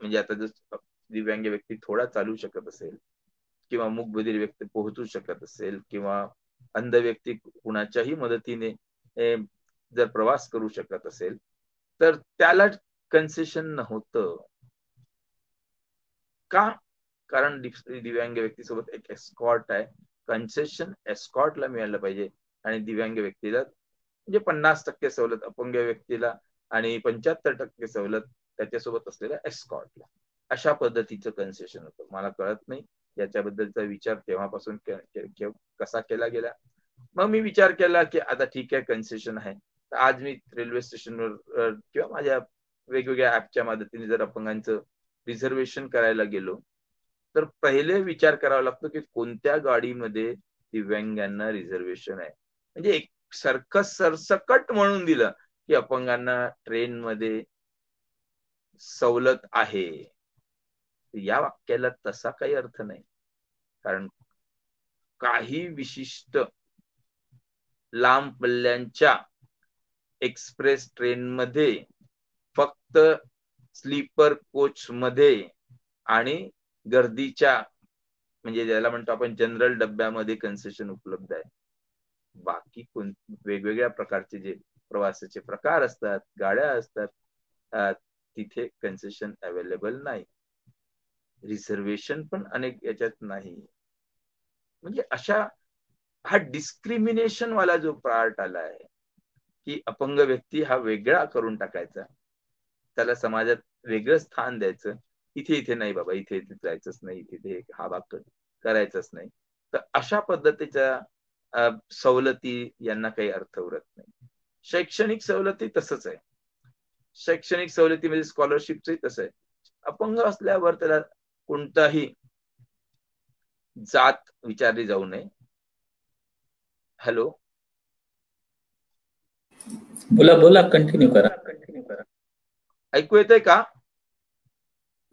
म्हणजे आता जर दिव्यांग व्यक्ती थोडा चालू शकत असेल किंवा मूकबधीर व्यक्ती पोहोचू शकत असेल किंवा अंध व्यक्ती कुणाच्याही मदतीने जर प्रवास करू शकत असेल तर त्याला कन्सेशन नव्हतं. का? कारण दिव्यांग व्यक्तीसोबत एक एस्कॉर्ट आहे, कन्सेशन एस्कॉर्टला मिळालं पाहिजे आणि दिव्यांग व्यक्तीला म्हणजे पन्नास टक्के सवलत अपंग व्यक्तीला आणि पंच्याहत्तर टक्के सवलत त्याच्यासोबत असलेल्या एस्कॉर्टला, अशा पद्धतीचं कन्सेशन होतं. मला कळत नाही याच्याबद्दलचा विचार तेव्हापासून के, के, के, कसा केला गेला. मग मी विचार केला की आता ठीक आहे, कन्सेशन आहे, तर आज मी रेल्वे स्टेशनवर किंवा माझ्या वेगवेगळ्या ऍपच्या मदतीने जर अपंगांचं रिझर्वेशन करायला गेलो तर पहिले विचार करावा लागतो की कोणत्या गाडीमध्ये दिव्यांगांना रिझर्वेशन आहे. म्हणजे एक सरकस सरसकट म्हणून दिलं की अपंगांना ट्रेन मध्ये सवलत आहे, या वाक्याला तसा काही अर्थ नाही. कारण काही विशिष्ट लांब पल्ल्यांच्या एक्सप्रेस ट्रेन मध्ये, फक्त स्लीपर कोच मध्ये आणि गर्दीच्या म्हणजे ज्याला म्हणतो आपण जनरल डब्यामध्ये कन्सेशन उपलब्ध आहे. बाकी कोण वेगवेगळ्या प्रकारचे जे प्रवासाचे प्रकार असतात, गाड्या असतात, तिथे कन्सेशन अवेलेबल नाही. रिझर्वेशन पण अनेक याच्यात नाही. म्हणजे अशा हा डिस्क्रिमिनेशन वाला जो पार्ट आला आहे की अपंग व्यक्ती हा वेगळा करून टाकायचा, त्याला समाजात वेगळं स्थान द्यायचं. इथे इथे नाही बाबा, इथे इथे जायचंच नाही, इथे इथे हा भाग करायचाच नाही. तर अशा पद्धतीच्या सवलती यांना काही अर्थ उरत नाही. शैक्षणिक सवलती तसंच आहे. शैक्षणिक सवलती म्हणजे स्कॉलरशिपचंही तसं आहे. अपंग असल्यावर त्याला कोणताही जात विचारली जाऊ नये. हॅलो, बोला बोला, कंटिन्यू करा कंटिन्यू करा. ऐकू येतंय का?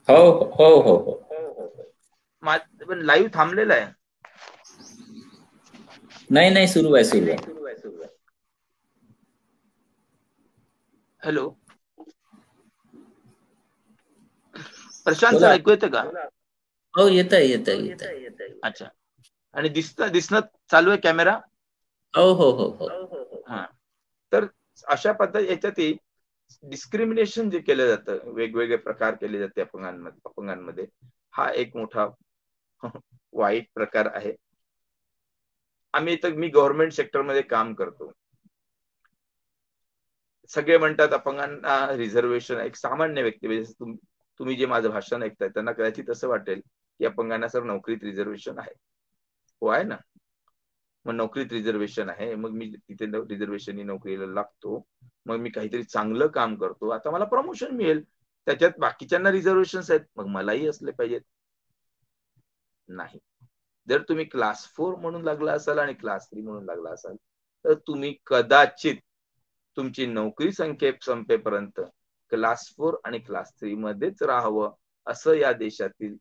हो हो हो हो. माझं पण लाईव्ह थांबलेला आहे. नाही नाही, सुरू आहे सुरू आहे सुरू आहे. हॅलो प्रशांत, ऐकू येतं का? हो, येत आहे येत आहे येत आहे येत आहे. अच्छा, आणि दिसत दिसणं चालू आहे कॅमेरा? हो हो हो हो. हा, तर अशा पद्धती याच्यात डिस्क्रिमिनेशन जे केलं जातं, वेगवेगळे प्रकार केले जाते अपंगांमध्ये अपंगांमध्ये हा एक मोठा वाईट प्रकार आहे. आम्ही तर मी गव्हर्नमेंट सेक्टरमध्ये काम करतो. सगळे म्हणतात अपंगांना रिझर्वेशन. एक सामान्य व्यक्ती म्हणजे तुम्ही जे माझं भाषण ऐकताय त्यांना कदाचित असं वाटेल की अपंगांना सर नोकरीत रिझर्वेशन आहे. हो आहे ना, मग नोकरीत रिझर्वेशन आहे, मग मी तिथे रिझर्वेशननी नोकरीला लागतो, मग मी काहीतरी चांगलं काम करतो, आता मला प्रमोशन मिळेल, त्याच्यात बाकीच्यांना रिझर्वेशन आहेत, मग मलाही असले पाहिजेत. नाही, जर तुम्ही क्लास फोर म्हणून लागला असाल आणि क्लास थ्री म्हणून लागला असाल तर तुम्ही कदाचित तुमची नोकरी संख्ये संपेपर्यंत क्लास फोर आणि क्लास थ्री मध्येच राहावं असं या देशातील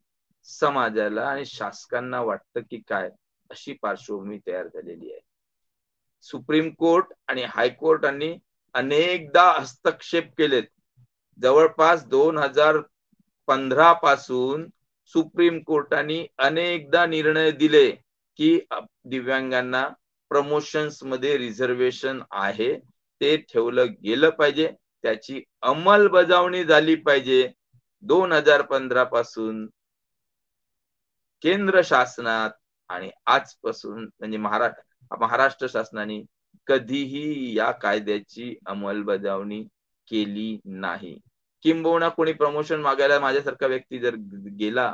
समाजाला आणि शासकांना वाटतं की काय, अशी पार्श्वभूमी तयार झालेली आहे. सुप्रीम कोर्ट आणि हायकोर्टांनी अनेकदा हस्तक्षेप केलेत. जवळपास दोन हजार पंधरा पासून सुप्रीम कोर्टाने अनेकदा निर्णय दिले की दिव्यांगांना प्रमोशन्स मध्ये रिझर्वेशन आहे, ते ठेवलं गेलं पाहिजे, त्याची अंमलबजावणी झाली पाहिजे. दोन हजार पंधरा पासून केंद्र शासनात आणि आजपासून म्हणजे महाराष्ट्र महाराष्ट्र शासनाने कधीही या कायद्याची अंमलबजावणी केली नाही. किंबहुना कोणी प्रमोशन मागायला माझ्यासारखा व्यक्ती जर गेला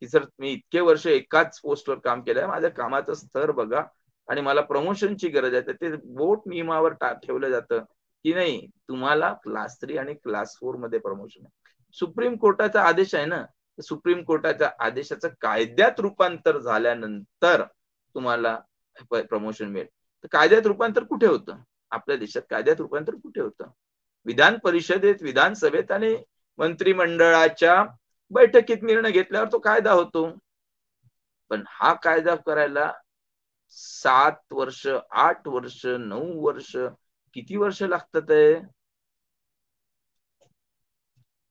की सर मी इतके वर्ष एकाच पोस्टवर काम केलंय, माझ्या कामाचं स्तर बघा आणि मला प्रमोशनची गरज आहे, तर ते बोट नियमावर ठेवलं जातं की नाही, तुम्हाला क्लास थ्री आणि क्लास फोर मध्ये प्रमोशन आहे. सुप्रीम कोर्टाचा आदेश आहे ना, सुप्रीम कोर्टाच्या आदेशाचं कायद्यात रूपांतर झाल्यानंतर तुम्हाला प्रमोशन मिळेल. तर कायद्यात रूपांतर कुठे होतं आपल्या देशात? कायद्यात रूपांतर कुठे होतं? विधान परिषदेत, विधानसभेत आणि मंत्रिमंडळाच्या बैठकीत निर्णय घेतल्यावर तो कायदा होतो. पण हा कायदा करायला सात वर्ष, आठ वर्ष, नऊ वर्ष, किती वर्ष लागतात आहे?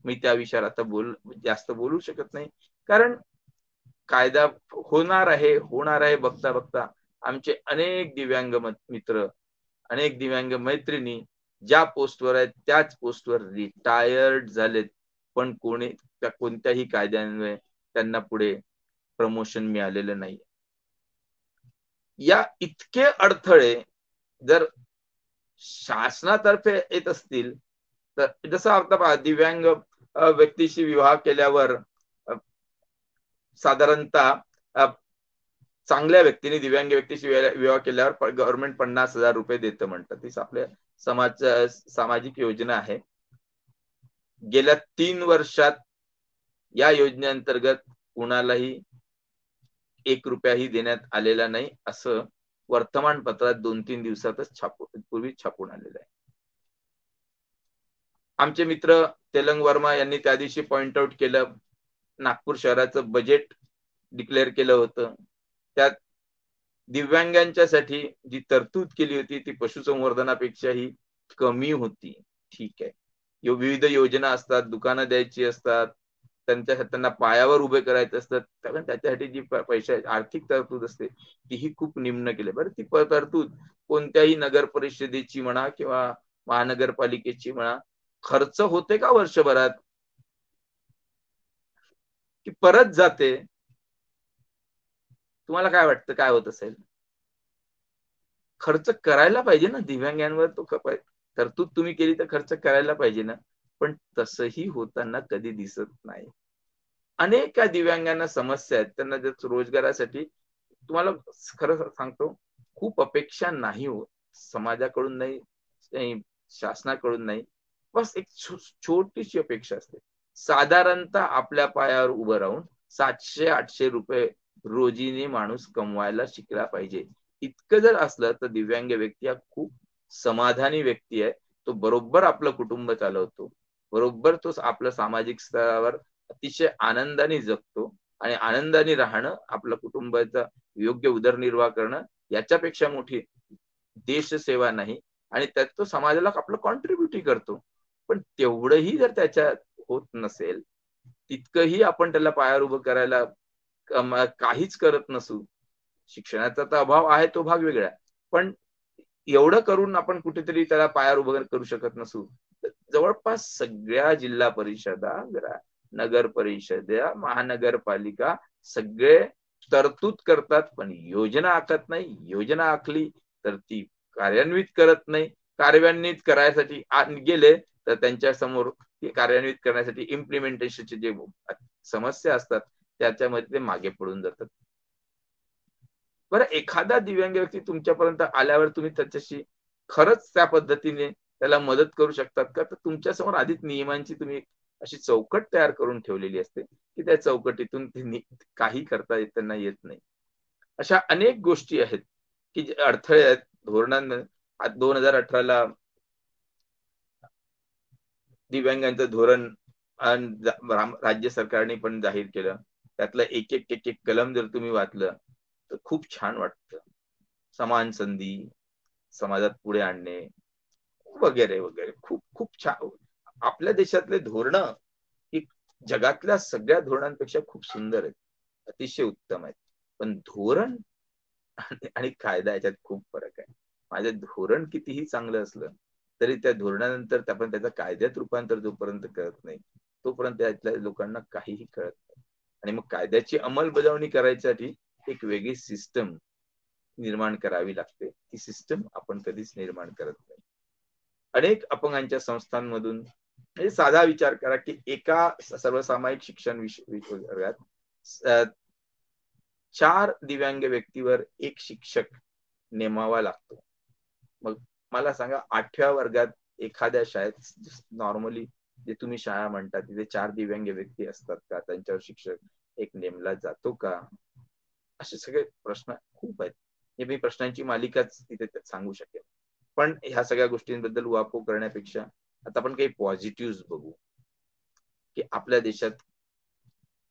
मी त्या विषयावर आता बोल जास्त बोलू शकत नाही, कारण कायदा होणार आहे होणार आहे बघता बघता आमचे अनेक दिव्यांग मित्र, अनेक दिव्यांग मैत्रिणी ज्या पोस्टवर आहेत त्याच पोस्टवर रिटायर्ड झालेत, पण कोणी त्या कोणत्याही कायद्यामुळे त्यांना पुढे प्रमोशन मिळालेलं नाही. या इतके अडथळे जर शासनातर्फे येत असतील तर, जसं आता दिव्यांग व्यक्तीशी विवाह केल्यावर साधारणतः चांगल्या व्यक्तीने दिव्यांग व्यक्तीशी विवाह केल्यावर गव्हर्नमेंट पन्नास हजार रुपये देतं म्हणतात. ही आपल्या समाज सामाजिक योजना आहे. गेल्या तीन वर्षात या योजनेअंतर्गत कुणालाही एक रुपयाही देण्यात आलेला नाही, असं वर्तमानपत्रात दोन तीन दिवसातच छापून पूर्वी छापून आलेलं आहे. आमचे मित्र तेलंग वर्मा यांनी त्या दिवशी पॉइंट आउट केलं, नागपूर शहराचं बजेट डिक्लेअर केलं होतं, त्यात दिव्यांगांच्यासाठी जी तरतूद केली होती ती पशुसंवर्धनापेक्षाही कमी होती. ठीक आहे, यो विविध योजना असतात, दुकानं द्यायची असतात, त्यांच्या त्यांना पायावर उभे करायचे असतात, कारण त्याच्यासाठी जी पैशा आर्थिक तरतूद असते तीही खूप निम्न केली. बरं, ती तरतूद कोणत्याही नगर परिषदेची म्हणा किंवा महानगरपालिकेची म्हणा खर्च होते का वर्षभरात, की परत जाते? तुम्हाला काय वाटतं, काय होत असेल? खर्च करायला पाहिजे ना दिव्यांगांवर, तो तरतूद तुम्ही केली तर खर्च करायला पाहिजे ना, पण तसंही होताना कधी दिसत नाही. अनेक का दिव्यांगांना समस्या आहेत, त्यांना जर रोजगारासाठी तुम्हाला खरं सांगतो खूप अपेक्षा नाही हो, समाजाकडून नाही, शासनाकडून नाही, बस एक छोटीशी अपेक्षा असते. साधारणतः आपल्या पायावर उभं राहून सातशे आठशे रुपये रोजीने माणूस कमवायला शिकला पाहिजे. इतकं जर असलं तर दिव्यांग व्यक्ती हा खूप समाधानी व्यक्ती आहे, तो बरोबर आपलं कुटुंब चालवतो, बरोबर तो आपलं सामाजिक स्तरावर अतिशय आनंदाने जगतो, आणि आनंदाने राहणं, आपलं कुटुंबाचा योग्य उदरनिर्वाह करणं याच्यापेक्षा मोठी देशसेवा नाही, आणि त्यात तो समाजाला आपलं कॉन्ट्रीब्युटही करतो. पण तेवढंही जर त्याच्यात होत नसेल, तितकंही आपण त्याला पायावर उभं करायला काहीच करत नसू, शिक्षणाचा तर अभाव आहे तो भाग वेगळा, पण एवढं करून आपण कुठेतरी त्याला पायावर उभं करू शकत नसू, जवळपास सगळ्या जिल्हा परिषदा, नगर परिषदा, महानगरपालिका सगळे तरतूद करतात पण योजना आखत नाही. योजना आखली तर ती कार्यान्वित करत नाही, कार्यान्वित करायसाठी गेले तर त्यांच्या समोर कार्यान्वित करण्यासाठी इम्प्लिमेंटेशनची जे समस्या असतात त्याच्यामध्ये ते मागे पडून जातात. बरं, एखादा दिव्यांग व्यक्ती तुमच्यापर्यंत आल्यावर तुम्ही त्याच्याशी खरंच त्या पद्धतीने त्याला मदत करू शकतात का, तर तुमच्या समोर आधीच नियमांची तुम्ही अशी चौकट तयार करून ठेवलेली असते की त्या चौकटीतून ते काही करता येत त्यांना येत नाही. अशा अनेक गोष्टी आहेत की जे अडथळे आहेत धोरणांना. दोन हजार अठराला दिव्यांगांचं धोरण राज्य सरकारने पण जाहीर केलं, त्यातलं एक एक एक एक कलम जर तुम्ही वाचलं तर खूप छान वाटतं. समान संधी, समाजात पुढे आणणे वगैरे वगैरे, खूप खूप छान. आपल्या देशातले धोरणं ही जगातल्या सगळ्या धोरणांपेक्षा खूप सुंदर आहेत, अतिशय उत्तम आहेत, पण धोरण आणि कायदा याच्यात खूप फरक आहे. माझं धोरण कितीही चांगलं असलं तरी त्या धोरणानंतर आपण त्याचा कायद्यात रूपांतर जोपर्यंत करत नाही तोपर्यंत त्यातल्या लोकांना काहीही कळत नाही. आणि मग कायद्याची अंमलबजावणी करायसाठी एक वेगळी सिस्टम निर्माण करावी लागते, ती सिस्टम आपण कधीच निर्माण करत नाही. अनेक अपंगांच्या संस्थांमधून, म्हणजे साधा विचार करा की एका सर्वसामायिक शिक्षण विभागात चार दिव्यांग व्यक्तीवर एक शिक्षक नेमावा लागतो. मग मला सांगा, आठव्या वर्गात एखाद्या शाळेत नॉर्मली जे तुम्ही शाळा म्हणता तिथे चार दिव्यांग व्यक्ती असतात का, त्यांच्यावर शिक्षक एक नेमला जातो का? असे सगळे प्रश्न खूप आहेत, हे मी प्रश्नांची मालिकाच तिथे सांगू शकेल. पण ह्या सगळ्या गोष्टींबद्दल वापो करण्यापेक्षा आता आपण काही पॉझिटिव्ह बघू की आपल्या देशात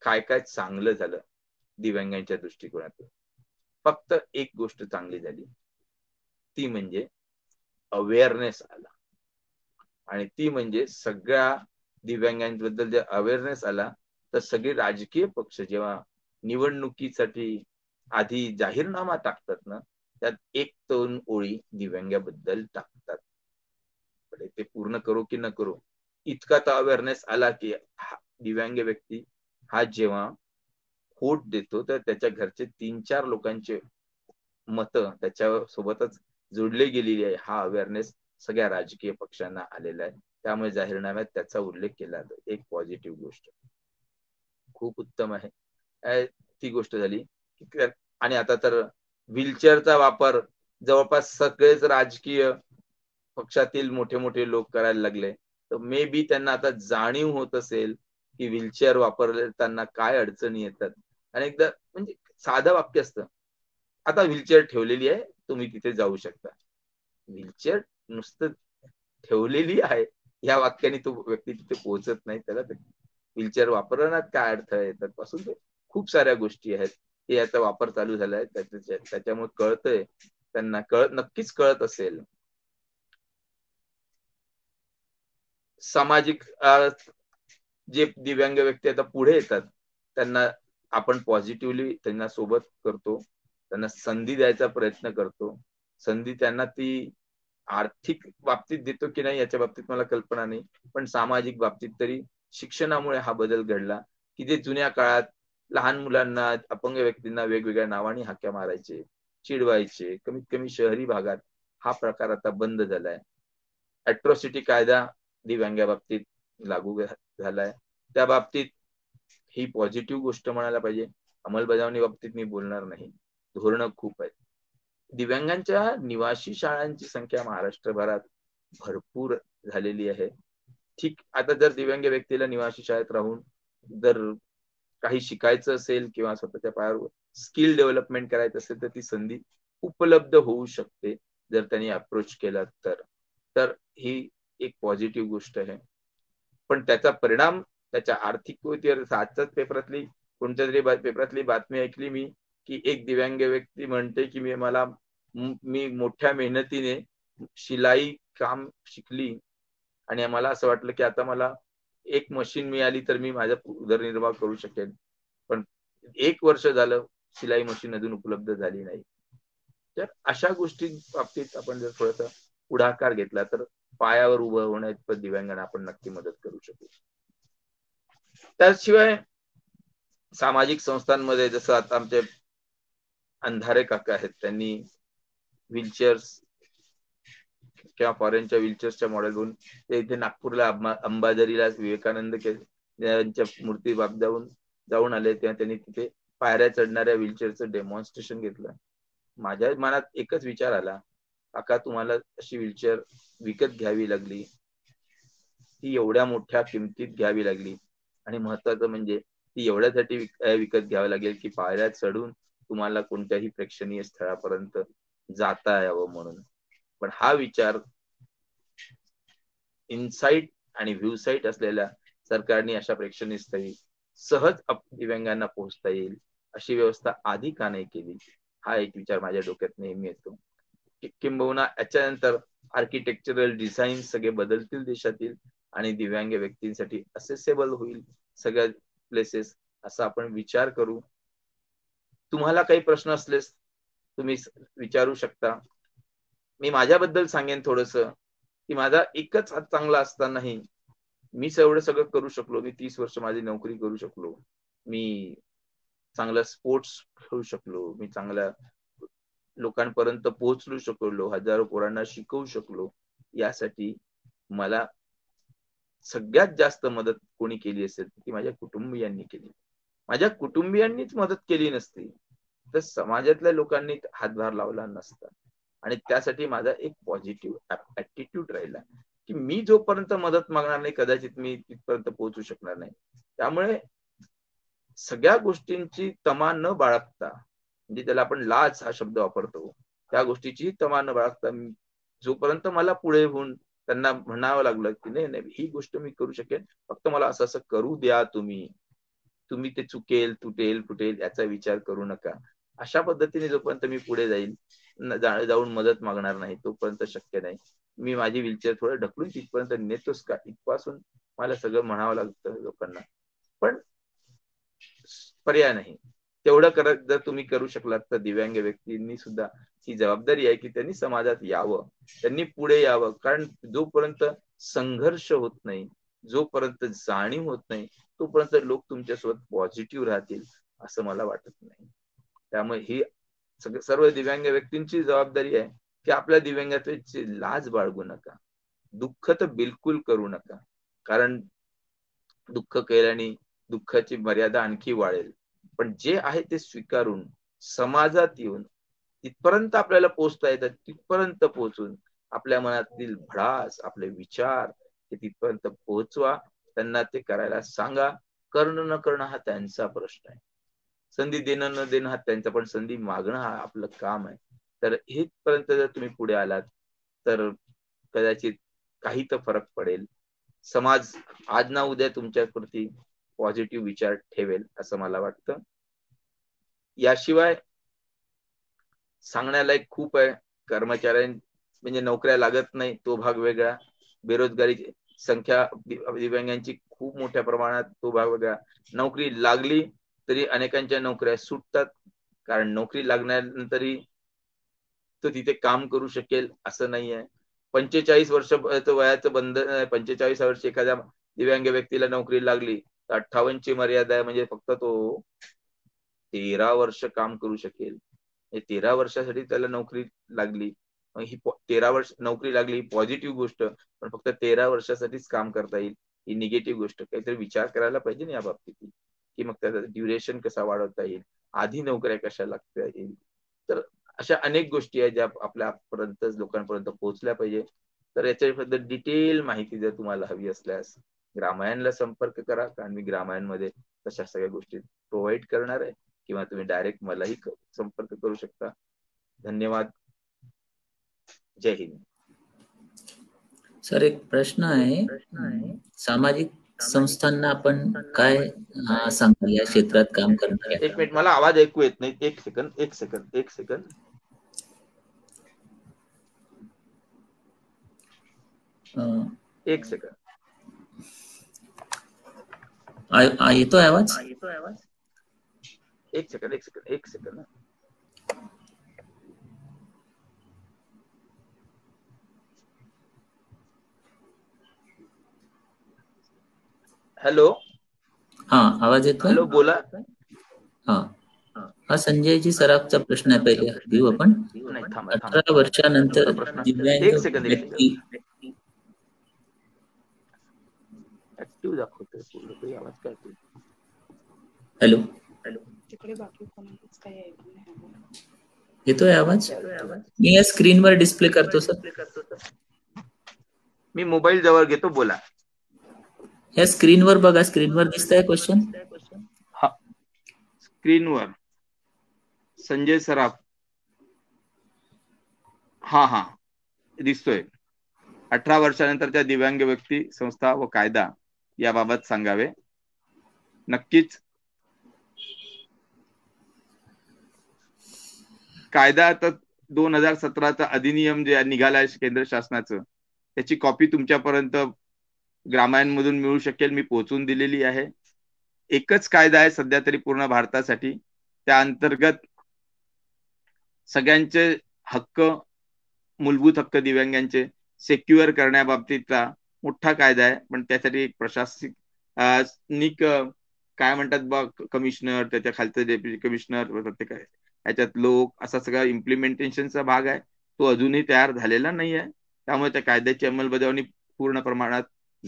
काय काय चांगलं झालं दिव्यांगांच्या दृष्टिकोनातून. फक्त एक गोष्ट चांगली झाली, ती म्हणजे अवेअरनेस आला, आणि ती म्हणजे सगळ्या दिव्यांगांबद्दल जर अवेअरनेस आला तर सगळे राजकीय पक्ष जेव्हा निवडणुकीसाठी आधी जाहीरनामा टाकतात ना, त्यात एक दोन ओळी दिव्यांगाबद्दल टाकतात, पण ते पूर्ण करो की न करो. इतका तर अवेअरनेस आला की दिव्यांग व्यक्ती हा जेव्हा वोट देतो तर त्याच्या घरचे तीन चार लोकांचे मत त्याच्या सोबतच जोडले गेलेली आहे. हा अवेअरनेस सगळ्या राजकीय पक्षांना आलेला आहे, त्यामुळे जाहीरनाम्यात त्याचा उल्लेख केला. एक पॉझिटिव्ह गोष्ट खूप उत्तम आहे ती गोष्ट झाली. आणि आता तर व्हीलचेअरचा वापर जवळपास सगळेच राजकीय पक्षातील मोठे मोठे लोक करायला लागले, तर मे बी त्यांना आता जाणीव होत असेल की व्हीलचेअर वापरताना काय अडचणी येतात. आणि एकदा म्हणजे साधं वाक्य असतं, आता व्हीलचेअर ठेवलेली आहे, तुम्ही तिथे जाऊ शकता. व्हीलचेअर नुसतं ठेवलेली आहे या वाक्याने तो व्यक्ती तिथे पोहोचत नाही, त्याला व्हीलचेअर वापरण्यात काय अडथळे येतात पासून खूप साऱ्या गोष्टी आहेत हे याचा वापर चालू झालाय. त्याच्यामुळे कळतंय त्यांना, कळत नक्कीच कळत असेल. सामाजिक जे दिव्यांग व्यक्ती आता पुढे येतात त्यांना आपण पॉझिटिव्हली त्यांना सोबत करतो, त्यांना संधी द्यायचा प्रयत्न करतो. संधी त्यांना ती आर्थिक बाबतीत देतो की नाही याच्या बाबतीत मला कल्पना नाही, पण सामाजिक बाबतीत तरी शिक्षणामुळे हा बदल घडला की जे जुन्या काळात लहान मुलांना, अपंग व्यक्तींना वेगवेगळ्या नावाने हाक्या मारायचे, चिडवायचे, कमीत कमी शहरी भागात हा प्रकार आता बंद झालाय. अॅट्रॉसिटी कायदा दिव्यांगा बाबतीत लागू झालाय, त्या बाबतीत ही पॉझिटिव्ह गोष्ट म्हणायला पाहिजे. अंमलबजावणी बाबतीत मी बोलणार नाही, धोरणं खूप आहेत. दिव्यांगांच्या निवासी शाळांची संख्या महाराष्ट्रभरात भरपूर झालेली आहे. ठीक, आता जर दिव्यांग व्यक्तीला निवासी शाळेत राहून जर काही शिकायचं असेल किंवा स्वतःच्या पायावर स्किल डेव्हलपमेंट करायचं असेल तर ती संधी उपलब्ध होऊ शकते जर त्यांनी अप्रोच केला तर. तर ही एक पॉझिटिव्ह गोष्ट आहे, पण त्याचा परिणाम त्याच्या आर्थिक आजच्याच पेपरातली कोणत्या तरी पेपरातली बातमी ऐकली मी की एक दिव्यांग व्यक्ती म्हणते की मी मला मी मोठ्या मेहनतीने शिलाई काम शिकली आणि मला असं वाटलं की आता मला एक मशीन मिळाली तर मी माझा उदरनिर्वाह करू शकेन, पण एक वर्ष झालं शिलाई मशीन अजून उपलब्ध झाली नाही. तर अशा गोष्टी बाबतीत आपण जर थोडासा पुढाकार घेतला तर पायावर उभं होण्यात दिव्यांगांना आपण नक्की मदत करू शकू. त्याशिवाय सामाजिक संस्थांमध्ये जसं आता आमचे अंधारे काका आहेत, त्यांनी व्हीलचेअर्स किंवा फॉरेनच्या व्हीलचेअर्सच्या मॉडेलवरून ते इथे नागपूरला अंबाजरीला विवेकानंद यांच्या मूर्ती बाबदावून जाऊन आले, तेव्हा त्यांनी तिथे पायऱ्या चढणाऱ्या व्हीलचेअरचं डेमॉन्स्ट्रेशन घेतलं. माझ्या मनात एकच विचार आला, काका तुम्हाला अशी व्हीलचेअर विकत घ्यावी लागली, ती एवढ्या मोठ्या किमतीत घ्यावी लागली आणि महत्वाचं म्हणजे ती एवढ्यासाठी विकत घ्यावी लागेल की पायऱ्या चढून तुम्हाला कोणत्याही प्रेक्षणीय स्थळापर्यंत जाता यावं म्हणून. पण हा विचार इनसाईट आणि व्ह्यू साईट असलेल्या सरकारने अशा प्रेक्षणीय स्थळी सहज दिव्यांगांना पोहोचता येईल अशी व्यवस्था आधी का नाही केली, हा एक विचार माझ्या डोक्यात नेहमी येतो. किंबहुना याच्यानंतर आर्किटेक्चरल डिझाईन सगळे बदलतील देशातील आणि दिव्यांग व्यक्तींसाठी असेसेबल होईल सगळ्या प्लेसेस, असा आपण विचार करू. तुम्हाला काही प्रश्न असलेस तुम्ही विचारू शकता. मी माझ्याबद्दल सांगेन थोडस की माझा एकच हात चांगला असतानाही मी एवढं सगळं करू शकलो. मी तीस वर्ष माझी नोकरी करू शकलो, मी चांगला स्पोर्ट्स खेळू शकलो, मी चांगल्या लोकांपर्यंत पोहोचलू शकलो, हजारो पोरांना शिकवू शकलो. यासाठी मला सगळ्यात जास्त मदत कोणी केली असेल ती माझ्या कुटुंबियांनी केली. माझ्या कुटुंबियांनीच मदत केली नसती तर समाजातल्या लोकांनी हातभार लावला नसता. आणि त्यासाठी माझा एक पॉझिटिव्ह ऍटिट्यूड राहिला की मी जोपर्यंत मदत मागणार नाही कदाचित मी तिथपर्यंत पोहोचू शकणार नाही. त्यामुळे सगळ्या गोष्टींची तमा न बाळगता, म्हणजे त्याला आपण लाज हा शब्द वापरतो, त्या गोष्टीची तमा न बाळगता जोपर्यंत मला पुढे होऊन त्यांना म्हणावं लागलं की नाही नाही ही गोष्ट मी करू शकेन, फक्त मला असं असं करू द्या, तुम्ही तुम्ही ते चुकेल तुटेल फुटेल याचा विचार करू नका. अशा पद्धतीने जोपर्यंत मी पुढे जाईल जाऊन मदत मागणार नाही तोपर्यंत शक्य नाही. मी माझी व्हीलचेअर थोडं ढकलून तिथपर्यंत नेतोच का, इथपासून मला सगळं म्हणावं लागतं लोकांना, पण पर्याय नाही. तेवढं करत जर तुम्ही करू शकलात तर दिव्यांग व्यक्तींनी सुद्धा ही जबाबदारी आहे की त्यांनी समाजात यावं, त्यांनी पुढे यावं. कारण जोपर्यंत संघर्ष होत नाही, जोपर्यंत जाणीव होत नाही तोपर्यंत लोक तुमच्यासोबत पॉझिटिव्ह राहतील असं मला वाटत नाही. त्यामुळे ही सगळं सर्व दिव्यांग व्यक्तींची जबाबदारी आहे की आपल्या दिव्यांगाची लाज बाळगू नका, दुःख तर बिलकुल करू नका, कारण दुःख केल्याने दुःखाची मर्यादा आणखी वाढेल. पण जे आहे ते स्वीकारून समाजात येऊन तिथपर्यंत आपल्याला पोहोचता येतात तिथपर्यंत पोहोचून आपल्या मनातील भडास, आपले विचार ते तिथपर्यंत पोहोचवा, त्यांना ते करायला सांगा. करणं न करणं हा त्यांचा प्रश्न आहे, संधी देणं न देणं हा त्यांचा, पण संधी मागणं हा आपलं काम आहे. तर हेपर्यंत जर तुम्ही पुढे आलात तर कदाचित काही तर फरक पडेल. समाज आज ना उद्या तुमच्याप्रती पॉझिटिव्ह विचार ठेवेल असं मला वाटतं. याशिवाय सांगण्यालायक खूप आहे. कर्मचाऱ्यांना म्हणजे नोकऱ्या लागत नाही तो भाग वेगळा, बेरोजगारीची संख्या दिव्यांगांची खूप मोठ्या प्रमाणात तो भाग वेगळा, नोकरी लागली तरी अनेकांच्या नोकऱ्या सुटतात कारण नोकरी लागल्यानंतरही तो तिथे काम करू शकेल असं नाही आहे. पंचेचाळीस वर्ष वयाचं बंधन आहे, पंचेचाळीस वर्ष एखाद्या दिव्यांग व्यक्तीला नोकरी लागली तर अठ्ठावन्नची मर्यादा आहे, म्हणजे फक्त तो तेरा वर्ष काम करू शकेल. तेरा वर्षासाठी त्याला नोकरी लागली, ही तेरा वर्ष नोकरी लागली ही पॉझिटिव्ह गोष्ट, पण फक्त तेरा वर्षासाठीच काम करता येईल ही निगेटिव्ह गोष्ट. काहीतरी विचार करायला पाहिजे ना या बाबतीत की मग त्याचा ड्युरेशन कसा वाढवता येईल, आधी नोकऱ्या कशा लागता येईल. तर अशा अनेक गोष्टी आहेत ज्या आपल्यापर्यंत लोकांपर्यंत पोहोचल्या पाहिजे. तर याच्याबद्दल डिटेल माहिती जर तुम्हाला हवी असल्यास ग्रामायणला संपर्क करा, कारण मी ग्रामायणमध्ये तशा सगळ्या गोष्टी प्रोव्हाइड करणार आहे, किंवा तुम्ही डायरेक्ट मलाही संपर्क करू शकता. धन्यवाद. जय हिंद. सर एक प्रश्न आहे, सामाजिक संस्थांना आपण काय सांगू या क्षेत्रात काम करणार? एक मिनिट, मला आवाज ऐकू येत नाही. एक सेकंद एक सेकंद एक सेकंद एक सेकंद येतोय आवाज येतोय आवाज एक सेकंद एक सेकंद एक सेकंद हॅलो. हा आवाज येतो. हॅलो बोला. हा हा संजयजी सराफचा प्रश्न आहे, पहिले घेऊ आपण. अठरा वर्षानंतर दिव्यांग व्यक्ती ऍक्टिव्ह दाखवतोय आवाज काय? हॅलो हॅलो येतोय आवाज? मी या स्क्रीनवर डिस्प्ले करतो सर. मी मोबाईल जवळ घेतो, बोला. या स्क्रीनवर बघा, स्क्रीनवर दिसतंय क्वेश्चन. हा स्क्रीनवर संजय सराफ. हा हा दिसतोय. अठरा वर्षानंतरच्या दिव्यांग व्यक्ती संस्था व कायदा याबाबत सांगावे. नक्कीच कायदा तर दोन हजार सतराचा अधिनियम जे निघालाय केंद्र शासनाचं, त्याची कॉपी तुमच्यापर्यंत ग्रामायणमधून मिळू शकेल. मी पोहोचून दिलेली आहे. एकच कायदा आहे सध्या तरी पूर्ण भारतासाठी, त्या अंतर्गत सगळ्यांचे हक्क, मूलभूत हक्क दिव्यांगांचे सेक्युअर करण्याबाबतीतला मोठा कायदा आहे. पण त्यासाठी एक प्रशासनिक काय म्हणतात बा, कमिशनर, त्याच्या खालचं डेप्युटी कमिशनर, प्रत्येक याच्यात लोक, असा सगळा इम्प्लिमेंटेशनचा भाग आहे तो अजूनही तयार झालेला नाही आहे. त्यामुळे त्या कायद्याची अंमलबजावणी पूर्ण प्रमाणात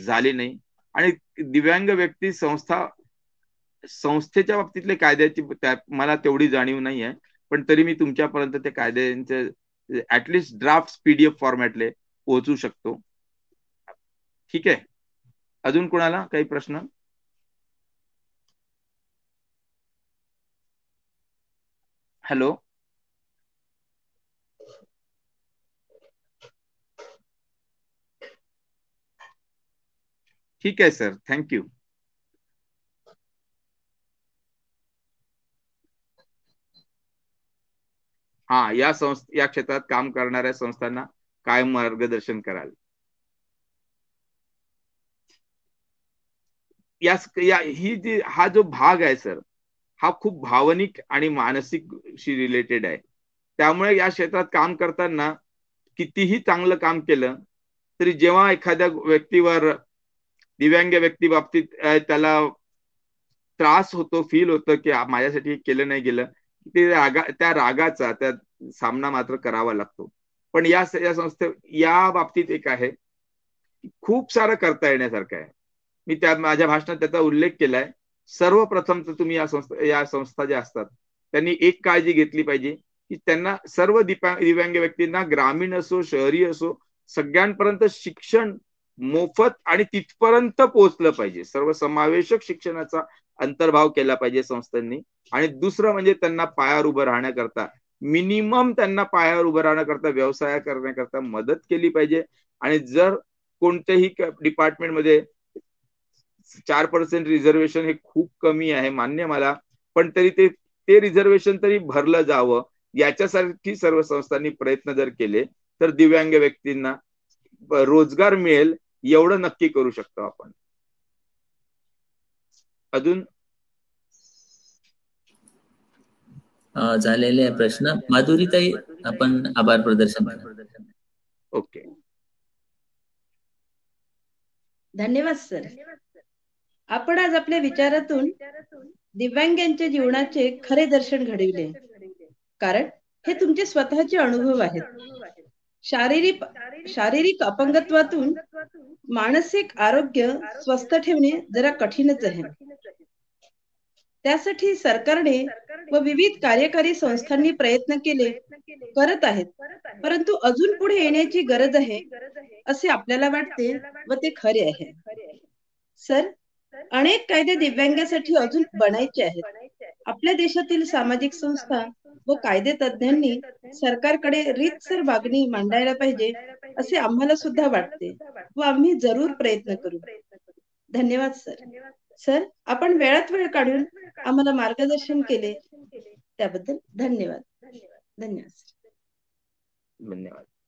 झाले नाही. आणि दिव्यांग व्यक्ती संस्था संस्थेच्या बाबतीतले कायद्याची मला तेवढी जाणीव नाही आहे, पण तरी मी तुमच्यापर्यंत त्या कायद्यांचे ऍटलिस्ट ड्राफ्ट पीडीएफ फॉर्मॅटले पोहोचू शकतो. ठीक आहे. अजून कोणाला काही प्रश्न? हॅलो ठीक आहे सर, थँक्यू. हा या संस्था या क्षेत्रात काम करणाऱ्या संस्थांना काय मार्गदर्शन कराल? या, या ही जी हा जो भाग आहे सर, हा खूप भावनिक आणि मानसिकशी रिलेटेड आहे. त्यामुळे या क्षेत्रात काम करताना कितीही चांगलं काम केलं तरी जेव्हा एखाद्या व्यक्तीवर, दिव्यांग व्यक्ती बाबतीत त्याला त्रास होतो, फील होतं की माझ्यासाठी केलं नाही गेलं, ते रागा त्या रागाचा त्या सामना मात्र करावा लागतो. पण या या संस्थे या बाबतीत एक आहे, खूप सारं करता येण्यासारखं आहे. मी त्या माझ्या भाषणात त्याचा उल्लेख केलाय. सर्वप्रथम तर तुम्ही या संस्था या संस्था ज्या असतात त्यांनी एक काळजी घेतली पाहिजे की त्यांना सर्व दिव्या दिव्यांग व्यक्तींना, ग्रामीण असो शहरी असो, सगळ्यांपर्यंत शिक्षण मोफत आणि तिथपर्यंत पोहोचलं पाहिजे. सर्वसमावेशक शिक्षणाचा अंतर्भाव केला पाहिजे संस्थांनी. आणि दुसरं म्हणजे त्यांना पायावर उभं राहण्याकरता, मिनिमम त्यांना पायावर उभं राहण्याकरता, व्यवसाय करण्याकरता मदत केली पाहिजे. आणि जर कोणत्याही डिपार्टमेंटमध्ये चार पर्सेंट रिझर्वेशन हे खूप कमी आहे, मान्य मला, पण तरी ते ते रिझर्वेशन तरी भरलं जावं याच्यासाठी सर्व संस्थांनी प्रयत्न जर केले तर दिव्यांग व्यक्तींना रोजगार मिळेल एवढं नक्की करू शकतो आपण. अजून झालेले प्रश्न माधुरीताई आपण आभार प्रदर्शन. ओके धन्यवाद सर. आपण आज आपल्या विचारातून दिव्यांगांच्या जीवनाचे खरे दर्शन घडविले, कारण हे तुमचे स्वतःचे अनुभव आहेत. शारीरिक शारीरिक अपंगत्वातून मानसिक आरोग्य स्वस्थ ठेवणे जरा कठीणच आहे. त्यासाठी सरकारने व विविध कार्यकारी संस्थांनी प्रयत्न केले करत आहेत, परंतु अजून पुढे येण्याची गरज आहे असे आपल्याला वाटते व ते खरे आहे. सर, अनेक कायदे दिव्यांगासाठी अजून बनायचे आहेत. आपल्या देशातील सामाजिक संस्था व कायदे तज्ञांनी सरकारकडे रीतसर मागणी मांडायला पाहिजे असे आम्हाला सुद्धा वाटते व आम्ही जरूर प्रयत्न करू. धन्यवाद सर. सर, आपण वेळात वेळ काढून आम्हाला मार्गदर्शन केले त्याबद्दल धन्यवाद. धन्यवाद धन्यवाद.